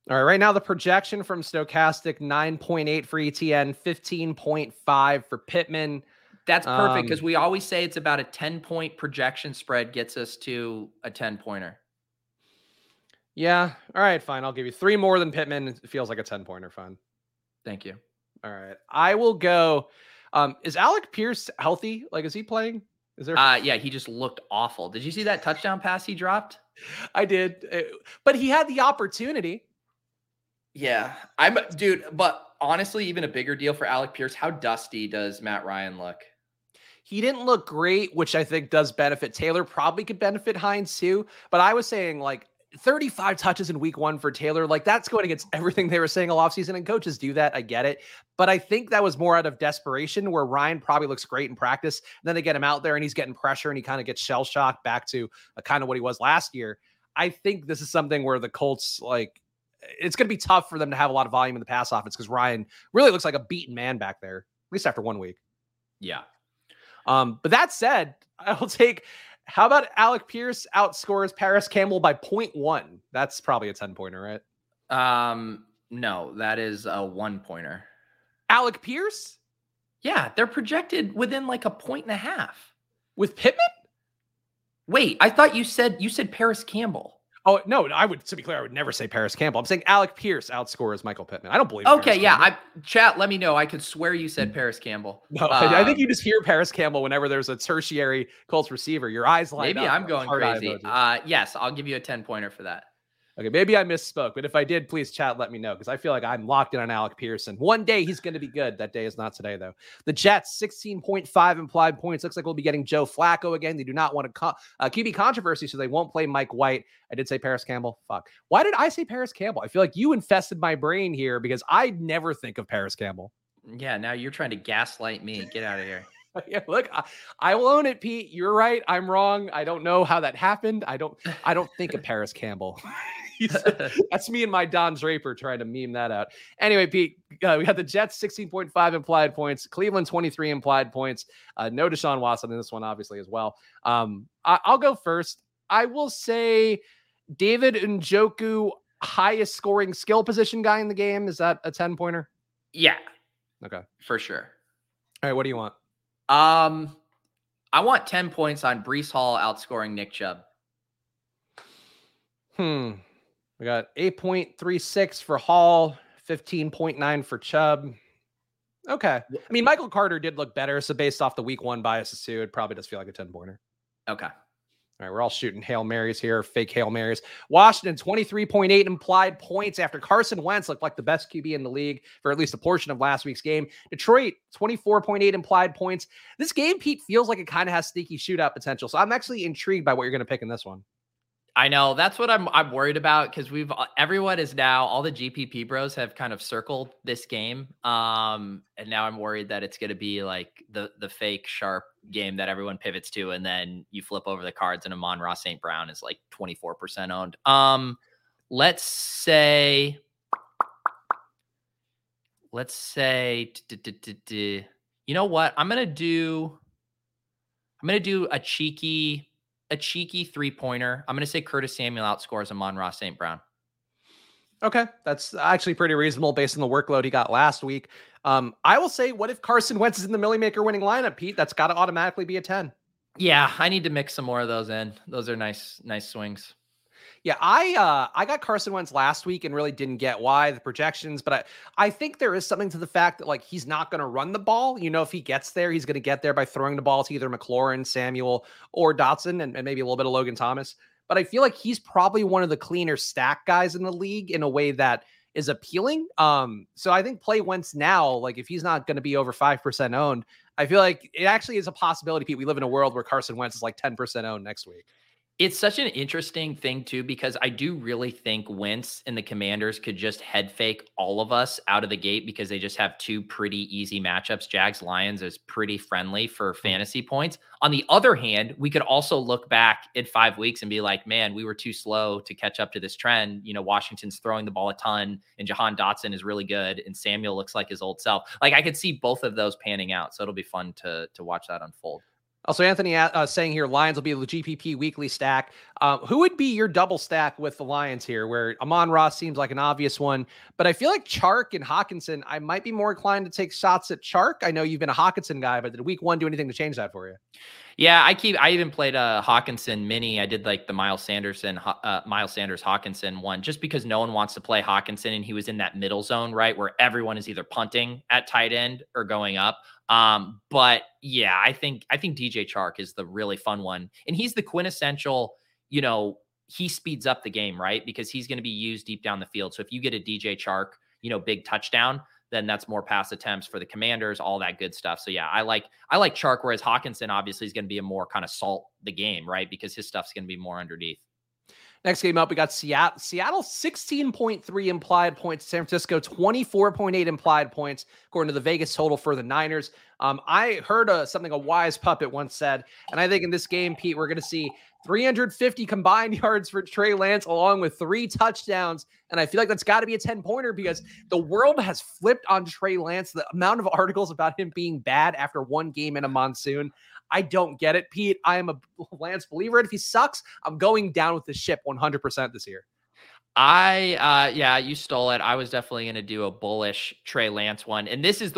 All right, right now the projection from Stochastic 9.8 for ETN, 15.5 for Pittman. That's perfect because we always say it's about a 10-point projection spread gets us to a 10-pointer. Yeah. All right, fine. I'll give you 3 more than Pittman. It feels like a 10-pointer. Fine. Thank you. All right. I will go. Is Alec Pierce healthy? Like, is he playing? Is there? Yeah, he just looked awful. Did you see that touchdown pass he dropped? I did, but he had the opportunity. Yeah, dude. But honestly, even a bigger deal for Alec Pierce. How dusty does Matt Ryan look? He didn't look great, which I think does benefit Taylor. Probably could benefit Hines too. But I was saying like, 35 touches in week 1 for Taylor. Like that's going against everything they were saying all offseason, and coaches do that. I get it. But I think that was more out of desperation where Ryan probably looks great in practice. And then they get him out there and he's getting pressure and he kind of gets shell shocked back to kind of what he was last year. I think this is something where the Colts, like it's going to be tough for them to have a lot of volume in the pass offense because Ryan really looks like a beaten man back there, at least after 1 week. Yeah. But that said, I'll take, how about Alec Pierce outscores Paris Campbell by 0.1? That's probably a 10-pointer, right? No, that is a 1-pointer. Alec Pierce? Yeah, they're projected within like a 1.5 points. With Pittman? Wait, I thought you said Paris Campbell. Oh, no, to be clear, I would never say Paris Campbell. I'm saying Alec Pierce outscores Michael Pittman. I don't believe it. Okay, yeah. Chat, let me know. I could swear you said Paris Campbell. No, I think you just hear Paris Campbell whenever there's a tertiary Colts receiver. Your eyes light up. Maybe I'm going crazy. Yes, I'll give you a 10-pointer for that. Okay, maybe I misspoke, but if I did, please, chat, let me know, because I feel like I'm locked in on Alec Pierce. One day he's going to be good. That day is not today, though. The Jets, 16.5 implied points. Looks like we'll be getting Joe Flacco again. They do not want to QB controversy, so they won't play Mike White. I did say Paris Campbell. Fuck. Why did I say Paris Campbell? I feel like you infested my brain here because I never think of Paris Campbell. Yeah, now you're trying to gaslight me. Get out of here. Yeah, look, I will own it, Pete. You're right. I'm wrong. I don't know how that happened. I don't think of Paris Campbell. That's me and my Don Draper trying to meme that out. Anyway, Pete, we got the Jets 16.5 implied points, Cleveland 23 implied points. No Deshaun Watson in this one, obviously, as well. I'll go first. I will say David Njoku, highest scoring skill position guy in the game. Is that a 10-pointer? Yeah. Okay. For sure. All right. What do you want? I want 10 points on Breece Hall outscoring Nick Chubb. We got 8.36 for Hall, 15.9 for Chubb. Okay. I mean, Michael Carter did look better. So based off the week 1 biases too, it probably does feel like a 10-pointer. Okay. All right, we're all shooting Hail Marys here, fake Hail Marys. Washington, 23.8 implied points after Carson Wentz looked like the best QB in the league for at least a portion of last week's game. Detroit, 24.8 implied points. This game, Pete, feels like it kind of has sneaky shootout potential, so I'm actually intrigued by what you're going to pick in this one. I know. That's what I'm worried about because everyone is now, all the GPP bros have kind of circled this game. And now I'm worried that it's going to be like the fake sharp game that everyone pivots to. And then you flip over the cards and Amon-Ra St. Brown is like 24% owned. Let's say, you know what? I'm going to do a cheeky three-pointer. I'm going to say Curtis Samuel outscores Amon-Ra St. Brown. Okay. That's actually pretty reasonable based on the workload he got last week. I will say, what if Carson Wentz is in the Millie Maker winning lineup, Pete? That's got to automatically be a 10. Yeah, I need to mix some more of those in. Those are nice swings. Yeah, I got Carson Wentz last week and really didn't get why the projections, but I think there is something to the fact that like he's not going to run the ball. You know, if he gets there, he's going to get there by throwing the ball to either McLaurin, Samuel, or Dotson, and maybe a little bit of Logan Thomas. But I feel like he's probably one of the cleaner stack guys in the league in a way that is appealing. So I think play Wentz now, like if he's not going to be over 5% owned, I feel like it actually is a possibility, Pete. We live in a world where Carson Wentz is like 10% owned next week. It's such an interesting thing, too, because I do really think Wentz and the Commanders could just head fake all of us out of the gate because they just have two pretty easy matchups. Jags-Lions is pretty friendly for fantasy points. On the other hand, we could also look back at 5 weeks and be like, man, we were too slow to catch up to this trend. You know, Washington's throwing the ball a ton, and Jahan Dotson is really good, and Samuel looks like his old self. Like, I could see both of those panning out, so it'll be fun to watch that unfold. Also, Anthony saying here, Lions will be the GPP weekly stack. Who would be your double stack with the Lions here, where Amon-Ra seems like an obvious one, but I feel like Chark and Hawkinson, I might be more inclined to take shots at Chark. I know you've been a Hawkinson guy, but did week one do anything to change that for you? Yeah, I even played a Hawkinson mini. I did like the Miles Sanders Hawkinson one, just because no one wants to play Hawkinson. And he was in that middle zone, right? Where everyone is either punting at tight end or going up. But yeah, I think DJ Chark is the really fun one. And he's the quintessential, you know, he speeds up the game, right? Because he's going to be used deep down the field. So if you get a DJ Chark, you know, big touchdown, then that's more pass attempts for the Commanders, all that good stuff. So yeah, I like Chark, whereas Hawkinson obviously is going to be a more kind of salt the game, right? Because his stuff's going to be more underneath. Next game up, we got Seattle 16.3 implied points, San Francisco 24.8 implied points, according to the Vegas total for the Niners. I heard something a wise puppet once said, and I think in this game, Pete, we're going to see 350 combined yards for Trey Lance along with 3 touchdowns. And I feel like that's got to be a 10-pointer because the world has flipped on Trey Lance. The amount of articles about him being bad after one game in a monsoon, I don't get it, Pete. I am a Lance believer. And if he sucks, I'm going down with the ship 100% this year. Yeah, you stole it. I was definitely going to do a bullish Trey Lance one. And this is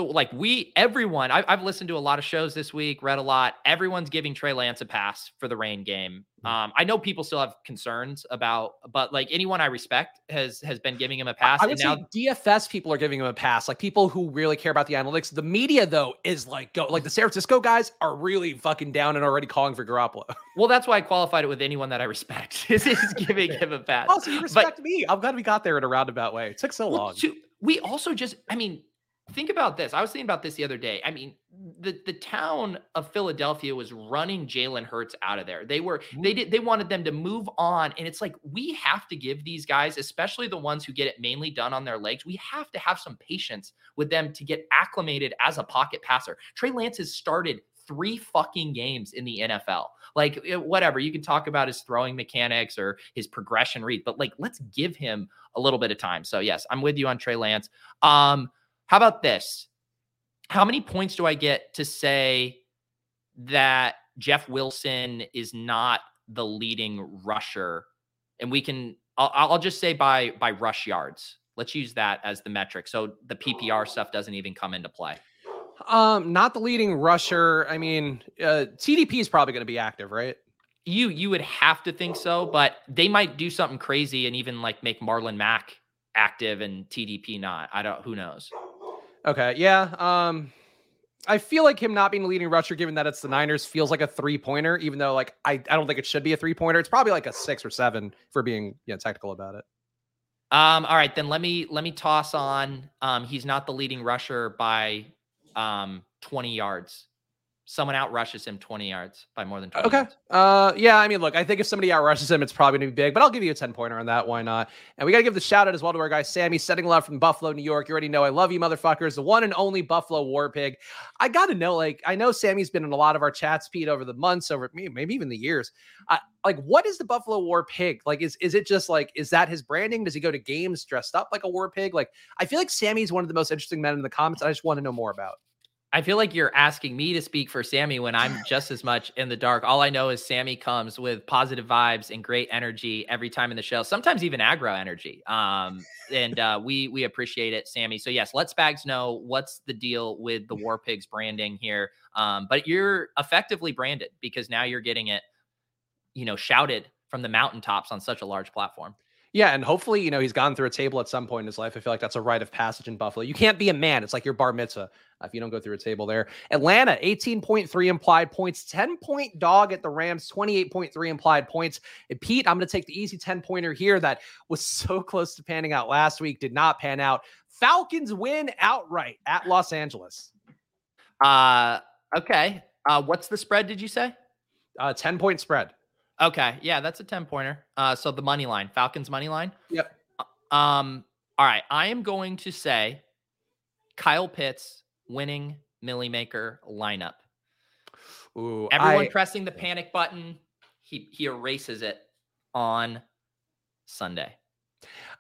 everyone, I've listened to a lot of shows this week, read a lot. Everyone's giving Trey Lance a pass for the rain game. I know people still have concerns but like anyone I respect has been giving him a pass. I would say now, DFS people are giving him a pass. Like people who really care about the analytics. The media though is like, the San Francisco guys are really fucking down and already calling for Garoppolo. Well, that's why I qualified it with anyone that I respect is giving him a pass. Also, you respect me. I'm glad we got there in a roundabout way. It took so long. We also think about this. I was thinking about this the other day. I mean, the town of Philadelphia was running Jalen Hurts out of there. They wanted them to move on. And it's like, we have to give these guys, especially the ones who get it mainly done on their legs, we have to have some patience with them to get acclimated as a pocket passer. Trey Lance has started 3 fucking games in the NFL. Like, whatever. You can talk about his throwing mechanics or his progression read, but like, let's give him a little bit of time. So yes, I'm with you on Trey Lance. How about this? How many points do I get to say that Jeff Wilson is not the leading rusher? And I'll just say by rush yards. Let's use that as the metric. So the PPR stuff doesn't even come into play. Not the leading rusher. I mean, TDP is probably going to be active, right? You would have to think so, but they might do something crazy and even like make Marlon Mack active and TDP not. Who knows? Okay. Yeah. I feel like him not being the leading rusher, given that it's the Niners, feels like a three-pointer, even though like I don't think it should be a three-pointer. It's probably like a 6 or 7 for being technical about it. All right, then let me toss on. He's not the leading rusher by 20 yards. Someone out rushes him 20 yards by more than 20. Okay. Yards. Yeah. I mean, look, I think if somebody out rushes him, it's probably gonna be big, but I'll give you a 10-pointer on that. Why not? And we got to give the shout out as well to our guy, Sammy, sending love from Buffalo, New York. You already know, I love you motherfuckers. The one and only Buffalo War Pig. I got to know, like, I know Sammy's been in a lot of our chats, Pete, over the months, over maybe even the years. Like, what is the Buffalo War Pig? Like, is it just like, is that his branding? Does he go to games dressed up like a war pig? Like, I feel like Sammy's one of the most interesting men in the comments. I just want to know more about. I feel like you're asking me to speak for Sammy when I'm just as much in the dark. All I know is Sammy comes with positive vibes and great energy every time in the show, sometimes even aggro energy. We appreciate it, Sammy. So yes, let Spags know what's the deal with the War Pigs branding here. But you're effectively branded because now you're getting it, shouted from the mountaintops on such a large platform. Yeah, and hopefully, he's gone through a table at some point in his life. I feel like that's a rite of passage in Buffalo. You can't be a man. It's like your bar mitzvah if you don't go through a table there. Atlanta, 18.3 implied points, 10-point dog at the Rams, 28.3 implied points. And Pete, I'm going to take the easy 10-pointer here that was so close to panning out last week, did not pan out. Falcons win outright at Los Angeles. Okay. What's the spread, did you say? 10-point spread. Okay. Yeah, that's a 10-pointer. So the money line, Falcons money line. Yep. All right. I am going to say Kyle Pitts winning Millie Maker lineup. Ooh, everyone pressing the panic button. He erases it on Sunday.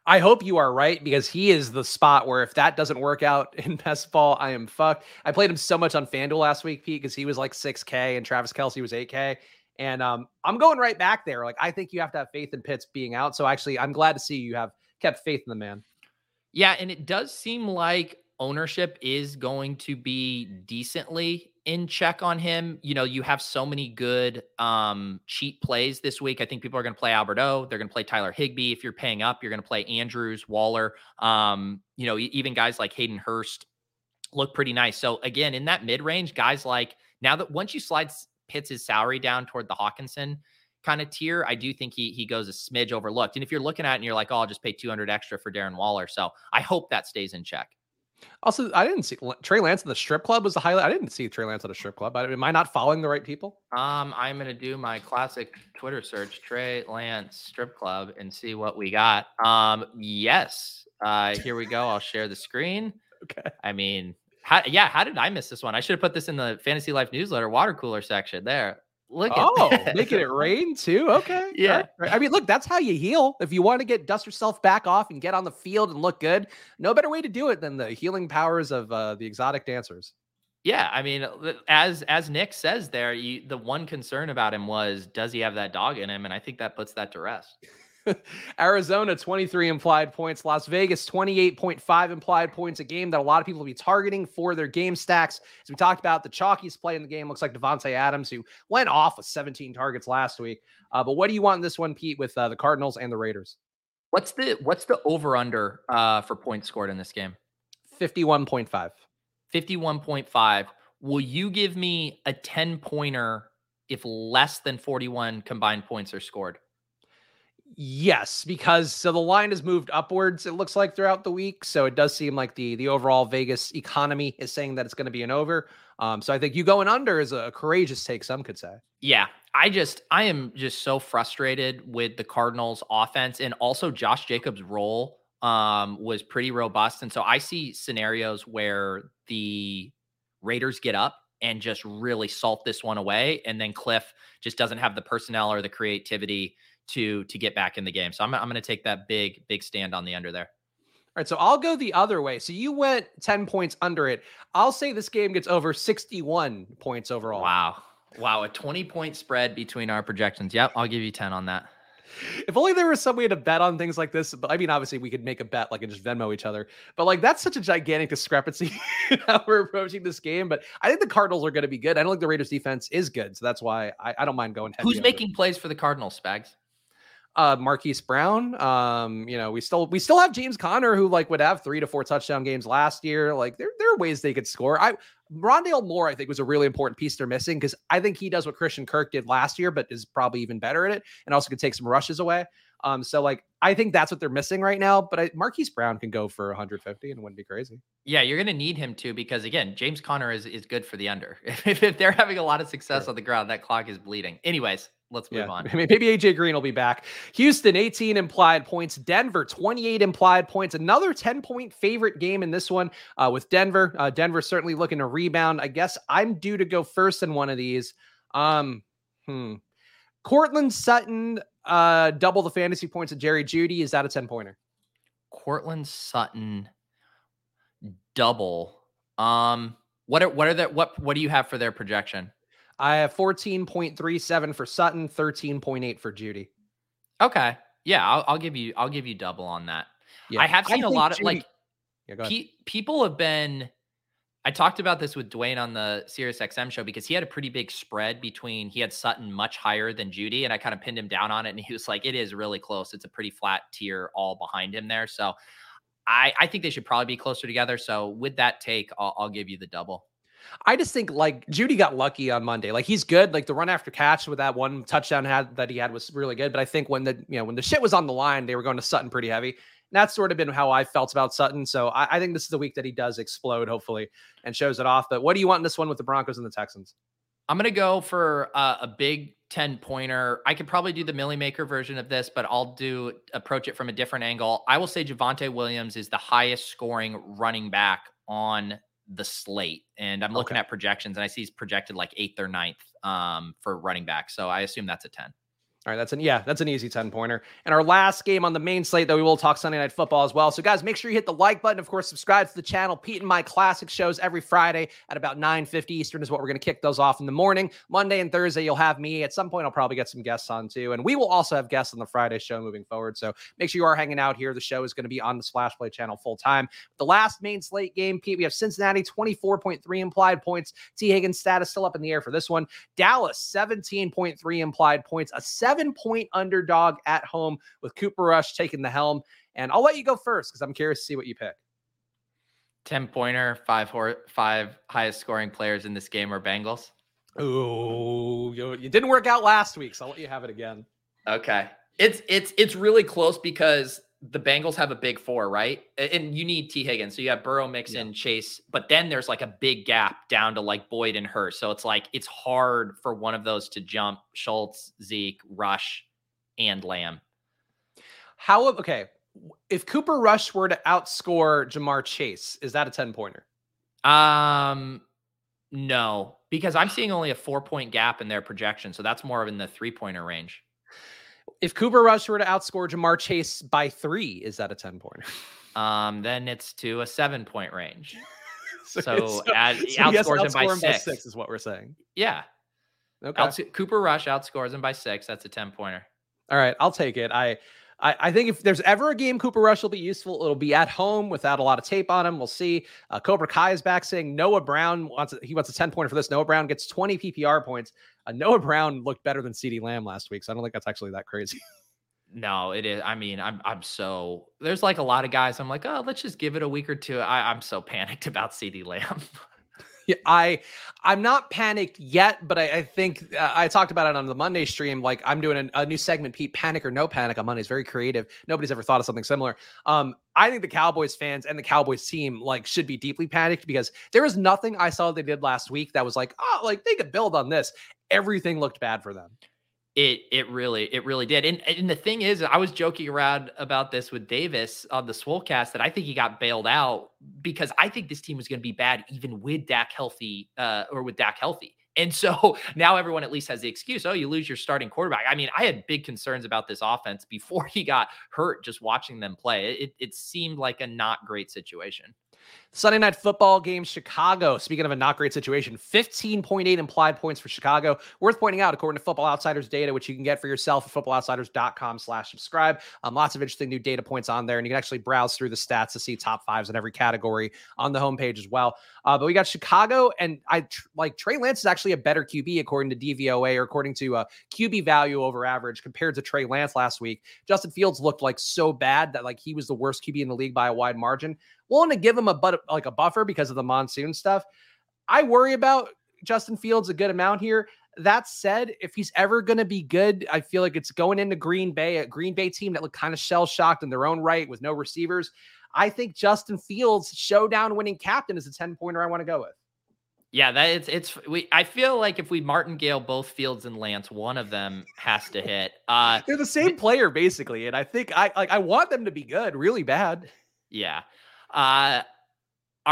I hope you are right, because he is the spot where if that doesn't work out in best ball, I am fucked. I played him so much on FanDuel last week, Pete, because he was like 6K and Travis Kelce was 8K. And I'm going right back there. Like, I think you have to have faith in Pitts being out. So actually, I'm glad to see you have kept faith in the man. Yeah, and it does seem like ownership is going to be decently in check on him. You have so many good cheat plays this week. I think people are going to play Albert O. They're going to play Tyler Higbee. If you're paying up, you're going to play Andrews, Waller. Even guys like Hayden Hurst look pretty nice. So again, in that mid-range, guys like, now that once you slide Pitts' salary down toward the Hawkinson kind of tier, I do think he goes a smidge overlooked. And if you're looking at it and you're like, oh, I'll just pay $200 extra for Darren Waller. So I hope that stays in check. Also, I didn't see Trey Lance in the strip club was the highlight. I didn't see Trey Lance at a strip club. Am I not following the right people? I'm going to do my classic Twitter search, Trey Lance strip club, and see what we got. Yes. Here we go. I'll share the screen. Okay. I mean, how did I miss this one? I should have put this in the Fantasy Life newsletter water cooler section there. Look at that. Making it rain too. Okay. Yeah. Right. I mean, look, that's how you heal. If you want to dust yourself back off and get on the field and look good, no better way to do it than the healing powers of the exotic dancers. Yeah. I mean, as Nick says there, the one concern about him was, does he have that dog in him? And I think that puts that to rest. Arizona, 23 implied points. Las Vegas, 28.5 implied points, a game that a lot of people will be targeting for their game stacks. As we talked about, the chalkiest play in the game looks like Devontae Adams, who went off with 17 targets last week. But what do you want in this one, Pete, with the Cardinals and the Raiders? What's the over-under for points scored in this game? 51.5. 51.5. Will you give me a 10-pointer if less than 41 combined points are scored? Yes, because so the line has moved upwards, it looks like, throughout the week. So it does seem like the overall Vegas economy is saying that it's going to be an over. So I think you going under is a courageous take, some could say. Yeah, I am just so frustrated with the Cardinals offense, and also Josh Jacobs' role was pretty robust. And so I see scenarios where the Raiders get up and just really salt this one away. And then Cliff just doesn't have the personnel or the creativity to get back in the game. So I'm going to take that big stand on the under there. All right, so I'll go the other way. So you went 10 points under it. I'll say this game gets over 61 points overall. Wow, a 20-point spread between our projections. Yep, I'll give you 10 on that. If only there was some way to bet on things like this. But I mean, obviously we could make a bet, like, and just Venmo each other, but like, that's such a gigantic discrepancy how we're approaching this game. But I think the Cardinals are going to be good. I don't think the Raiders defense is good. So that's why I don't mind going heavy. Who's making plays for the Cardinals, Spags? Marquise Brown. We still have James Conner, who like would have 3 to 4 touchdown games last year. Like there are ways they could score. Rondale Moore, I think, was a really important piece they're missing, because I think he does what Christian Kirk did last year, but is probably even better at it, and also could take some rushes away. I think that's what they're missing right now. But Marquise Brown can go for 150, and it wouldn't be crazy. Yeah, you're going to need him too, because again, James Conner is good for the under. If they're having a lot of success on the ground, that clock is bleeding. Anyways, let's move on. I mean, maybe AJ Green will be back. Houston, 18 implied points. Denver, 28 implied points. Another 10-point favorite game in this one with Denver. Denver certainly looking to rebound. I guess I'm due to go first in one of these. Courtland Sutton, double the fantasy points of Jerry Jeudy. Is that a 10-pointer? Courtland Sutton, double. What do you have for their projection? I have 14.37 for Sutton, 13.8 for Jeudy. Okay. Yeah. I'll give you double on that. Yeah. I have seen a lot of people have been, I talked about this with Dwayne on the SiriusXM show, because he had a pretty big spread he had Sutton much higher than Jeudy, and I kind of pinned him down on it. And he was like, it is really close. It's a pretty flat tier all behind him there. So I think they should probably be closer together. So with that take, I'll give you the double. I just think Jeudy got lucky on Monday. He's good. The run after catch with that one touchdown he had was really good. But I think when the shit was on the line, they were going to Sutton pretty heavy. And that's sort of been how I felt about Sutton. So I think this is the week that he does explode, hopefully, and shows it off. But what do you want in this one with the Broncos and the Texans? I'm going to go for a big 10-pointer. I could probably do the Millie Maker version of this, but I'll approach it from a different angle. I will say Javonte Williams is the highest scoring running back on the slate, and I'm looking at projections, and I see he's projected 8th or 9th for running back. So I assume that's a 10. All right. That's an easy 10-pointer. And our last game on the main slate, though, we will talk Sunday Night Football as well. So guys, make sure you hit the like button. Of course, subscribe to the channel. Pete and my classic shows every Friday at about 9:50 Eastern is what we're going to kick those off in the morning. Monday and Thursday, you'll have me. At some point, I'll probably get some guests on too. And we will also have guests on the Friday show moving forward. So make sure you are hanging out here. The show is going to be on the Splash Play channel full time. The last main slate game, Pete, we have Cincinnati, 24.3 implied points. T Higgins status still up in the air for this one. Dallas, 17.3 implied points. A 7-point underdog at home with Cooper Rush taking the helm. And I'll let you go first, because I'm curious to see what you pick. 10-pointer, five highest scoring players in this game are Bengals. Ooh, you didn't work out last week, so I'll let you have it again. Okay. It's really close, because the Bengals have a big four, right? And you need T Higgins. So you have Burrow, Mixon, Chase, but then there's a big gap down to Boyd and Hurst. So it's hard for one of those to jump Schultz, Zeke, Rush, and Lamb. If Cooper Rush were to outscore Jamar Chase, is that a 10-pointer? No, because I'm seeing only a 4-point gap in their projection. So that's more of in the 3-pointer range. If Cooper Rush were to outscore Jamar Chase by 3, is that a 10-pointer? Then it's to a 7-point range. Outscores him by 6 is what we're saying. Yeah. Okay. Cooper Rush outscores him by 6. That's a 10-pointer. All right, I'll take it. I think if there's ever a game Cooper Rush will be useful, it'll be at home without a lot of tape on him. We'll see. Cobra Kai is back saying Noah Brown wants a 10-pointer for this. Noah Brown gets 20 PPR points. Noah Brown looked better than CeeDee Lamb last week, so I don't think that's actually that crazy. No, it is. I mean, there's a lot of guys. I'm like, oh, let's just give it a week or two. I'm so panicked about CeeDee Lamb. Yeah, I'm not panicked yet, but I think I talked about it on the Monday stream. I'm doing a new segment, Pete, Panic or No Panic, on Mondays. Very creative. Nobody's ever thought of something similar. I think the Cowboys fans and the Cowboys team should be deeply panicked, because there was nothing I saw they did last week that was they could build on this. Everything looked bad for them. It really did. And the thing is, I was joking around about this with Davis on the Swolecast, that I think he got bailed out, because I think this team was going to be bad even with Dak healthy, And so now everyone at least has the excuse, oh, you lose your starting quarterback. I mean, I had big concerns about this offense before he got hurt, just watching them play. It seemed like a not great situation. Sunday Night Football game, Chicago. Speaking of a not great situation, 15.8 implied points for Chicago. Worth pointing out, according to Football Outsiders data, which you can get for yourself at footballoutsiders.com/subscribe. Lots of interesting new data points on there, and you can actually browse through the stats to see top fives in every category on the homepage as well. But we got Chicago, and Trey Lance is actually a better QB according to DVOA, or according to QB value over average, compared to Trey Lance last week. Justin Fields looked like so bad that he was the worst QB in the league by a wide margin. Willing to give him a buffer because of the monsoon stuff. I worry about Justin Fields a good amount here. That said, if he's ever going to be good, I feel like it's going into Green Bay, a Green Bay team that looked kind of shell-shocked in their own right with no receivers. I think Justin Fields, showdown winning captain, is a 10-pointer I want to go with. Yeah, I feel like if we martingale both Fields and Lance, one of them has to hit. They're the same player basically, and I think I want them to be good really bad. Yeah. All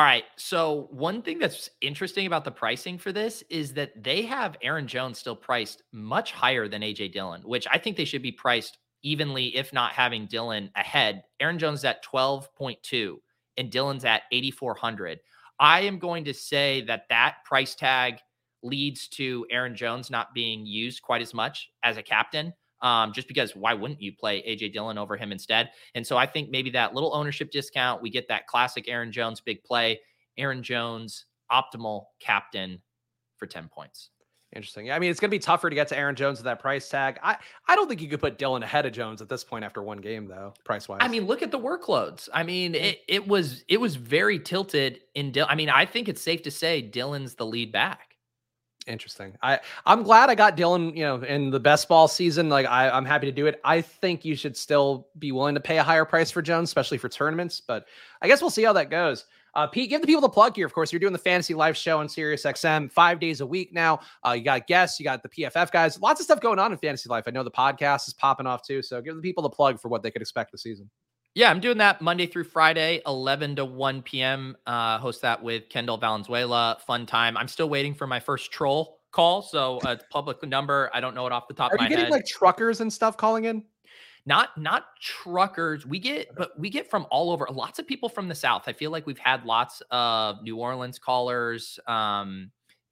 right. So one thing that's interesting about the pricing for this is that they have Aaron Jones still priced much higher than AJ Dillon, which I think they should be priced evenly, if not having Dillon ahead. Aaron Jones at 12.2 and Dillon's at 8,400. I am going to say that price tag leads to Aaron Jones not being used quite as much as a captain, just because why wouldn't you play A.J. Dillon over him instead? And so I think maybe that little ownership discount, we get that classic Aaron Jones big play, Aaron Jones optimal captain for 10 points. Interesting. I mean, it's going to be tougher to get to Aaron Jones at that price tag. I don't think you could put Dillon ahead of Jones at this point after one game, though, price-wise. I mean, look at the workloads. I mean, it was very tilted in Dillon. I mean, I think it's safe to say Dillon's the lead back. Interesting. I'm glad I got Dillon, in the best ball season. I'm happy to do it. I think you should still be willing to pay a higher price for Jones, especially for tournaments. But I guess we'll see how that goes. Pete, give the people the plug here. Of course, you're doing the Fantasy Life show on SiriusXM 5 days a week now. You got guests, you got the PFF guys, lots of stuff going on in Fantasy Life. I know the podcast is popping off too. So give the people the plug for what they could expect this season. Yeah, I'm doing that Monday through Friday, 11 to 1 p.m. Host that with Kendall Valenzuela. Fun time. I'm still waiting for my first troll call. So it's public number. I don't know it off the top of my head. Are you getting truckers and stuff calling in? Not truckers. We get from all over. Lots of people from the South. I feel like we've had lots of New Orleans callers.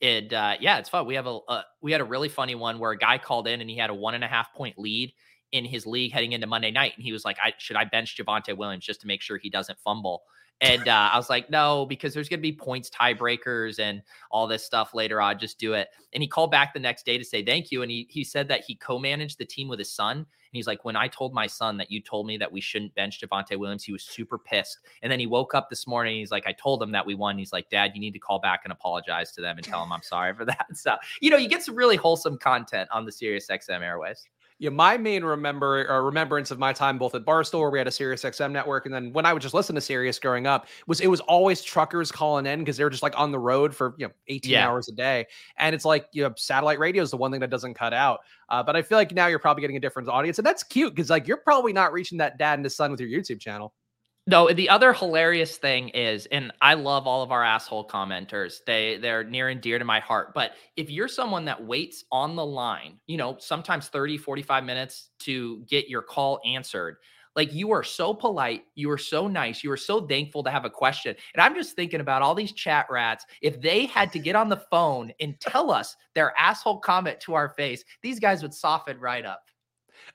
It's fun. We have we had a really funny one where a guy called in and he had a 1.5 point lead in his league heading into Monday night. And he was like, should I bench Javonte Williams just to make sure he doesn't fumble? And I was like, no, because there's going to be points tiebreakers and all this stuff later on. Just do it. And he called back the next day to say thank you. And he said that he co-managed the team with his son. And he's like, when I told my son that you told me that we shouldn't bench Javonte Williams, he was super pissed. And then he woke up this morning. And he's like, I told him that we won. He's like, Dad, you need to call back and apologize to them and tell them I'm sorry for that. So, you get some really wholesome content on the SiriusXM Airways. Yeah, my main remembrance of my time both at Barstool, where we had a SiriusXM network, and then when I would just listen to Sirius growing up, it was always truckers calling in because they were just on the road for 18 hours a day, and it's satellite radio is the one thing that doesn't cut out. But I feel like now you're probably getting a different audience, and that's cute because you're probably not reaching that dad and his son with your YouTube channel. No, the other hilarious thing is, and I love all of our asshole commenters. They're near and dear to my heart. But if you're someone that waits on the line, sometimes 30, 45 minutes to get your call answered, you are so polite, you are so nice, you are so thankful to have a question. And I'm just thinking about all these chat rats. If they had to get on the phone and tell us their asshole comment to our face, these guys would soften right up.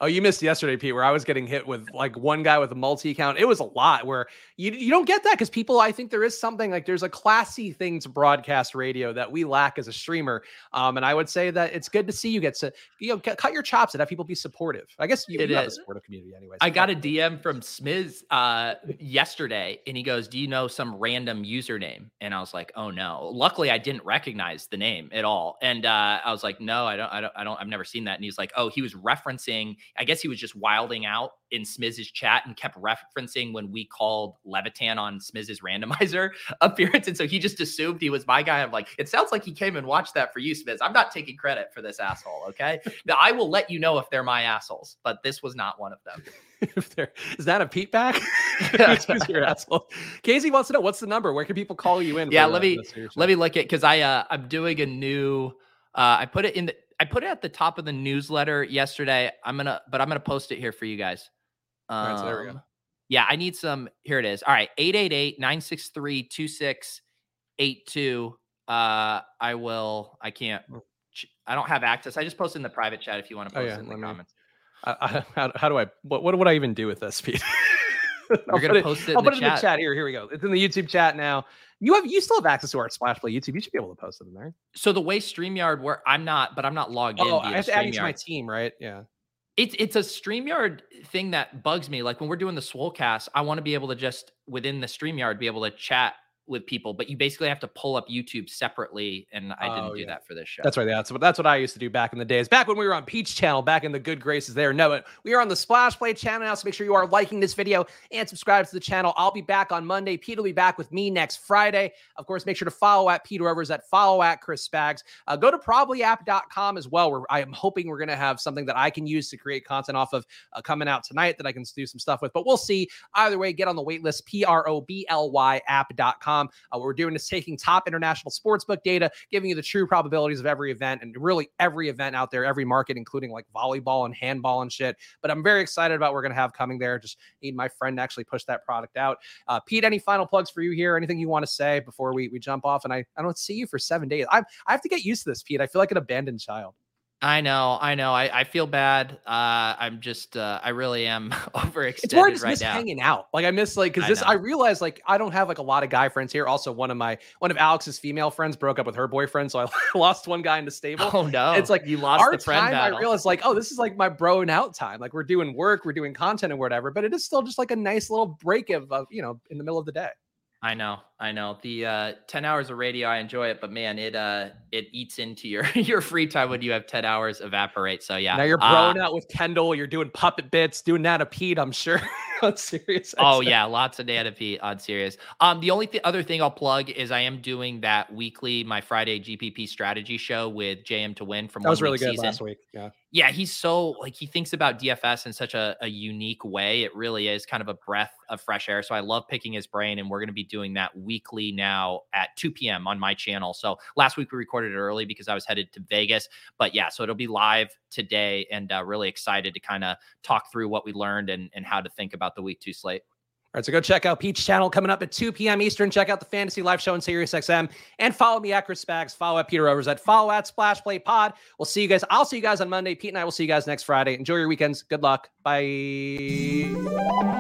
Oh, you missed yesterday, Pete, where I was getting hit with one guy with a multi-account. It was a lot where you don't get that because people, I think there is something there's a classy thing to broadcast radio that we lack as a streamer. And I would say that it's good to see you get to, cut your chops and have people be supportive. I guess you have a supportive community anyways. I got a DM from Smiz yesterday and he goes, do you know some random username? And I was like, oh no. Luckily I didn't recognize the name at all. And I was like, no, I've never seen that. And he's like, oh, he was referencing, I guess he was just wilding out in Smiz's chat and kept referencing when we called Levitan on Smiz's randomizer appearance. And so he just assumed he was my guy. I'm like, it sounds like he came and watched that for you, Smiz. I'm not taking credit for this asshole. Okay. Now I will let you know if they're my assholes, but this was not one of them. Is that a Pete back? Your asshole. Casey wants to know what's the number. Where can people call you in? Yeah. Let me look at, cause I'm doing a new, I put it in the, I put it at the top of the newsletter yesterday. I'm going to post it here for you guys. All right, so there we go. Yeah, I need some. Here it is. All right. 888-963-2682. I will. I can't. I don't have access. I just posted in the private chat if you want to post in the comments. What would I even do with this, Pete? We're going to post it. I'll put it in the chat. Here we go. It's in the YouTube chat now. You still have access to our Splash Play YouTube. You should be able to post it in there. So the way StreamYard works, I'm not logged in. I have to add you to my team, right? Yeah. It's a StreamYard thing that bugs me. Like when we're doing the Swolecast, I want to be able to just within the StreamYard be able to chat with people, but you basically have to pull up YouTube separately, and I didn't do that for this show. That's right. That's what I used to do back in the days, back when we were on Peach Channel, back in the good graces there. No, but we are on the Splash Play channel now, so make sure you are liking this video and subscribe to the channel. I'll be back on Monday. Pete will be back with me next Friday. Of course, make sure to follow at Pete Oversett, follow at Chris Spags. Go to probablyapp.com as well, where I am hoping we're going to have something that I can use to create content off of coming out tonight that I can do some stuff with, but we'll see. Either way, get on the wait list, probablyapp.com. What we're doing is taking top international sportsbook data, giving you the true probabilities of every event and really every event out there, every market, including like volleyball and handball and shit. But I'm very excited about what we're going to have coming there. Just need my friend to actually push that product out. Pete, any final plugs for you here? Anything you want to say before we jump off? And I don't see you for 7 days. I have to get used to this, Pete. I feel like an abandoned child. I know. I feel bad. I'm just, I really am overextended. It's hard to miss hanging out. Like I miss like, cause this, I realized like, I don't have like a lot of guy friends here. Also one of Alex's female friends broke up with her boyfriend. So I lost one guy in the stable. Oh no. It's like you lost our the friend time. Battle. I realized like, oh, this is like my bro and out time. Like we're doing work, we're doing content and whatever, but it is still just like a nice little break of you know, in the middle of the day. I know. The 10 hours of radio, I enjoy it, but man, it eats into your free time when you have 10 hours evaporate. So yeah. Now you're broing out with Kendall. You're doing puppet bits, doing that a Pete, I'm sure. On Sirius. Oh yeah, lots of Nana Pete on Sirius. The only other thing I'll plug is I am doing that weekly, my Friday GPP strategy show with JM to Win from that was really good season. Last week. Yeah. Yeah, he's so like he thinks about DFS in such a unique way. It really is kind of a breath of fresh air. So I love picking his brain, and we're going to be doing that weekly now at 2 p.m. on my channel. So last week we recorded it early because I was headed to Vegas, but yeah, so it'll be live today, and really excited to kind of talk through what we learned and how to think about the week 2 slate. All right, so go check out Pete's channel coming up at 2 p.m. Eastern. Check out the Fantasy Life show on SiriusXM. And follow me at Chris Spags. Follow at Peter Oversett. Follow at Splash Play Pod. We'll see you guys. I'll see you guys on Monday. Pete and I will see you guys next Friday. Enjoy your weekends. Good luck. Bye.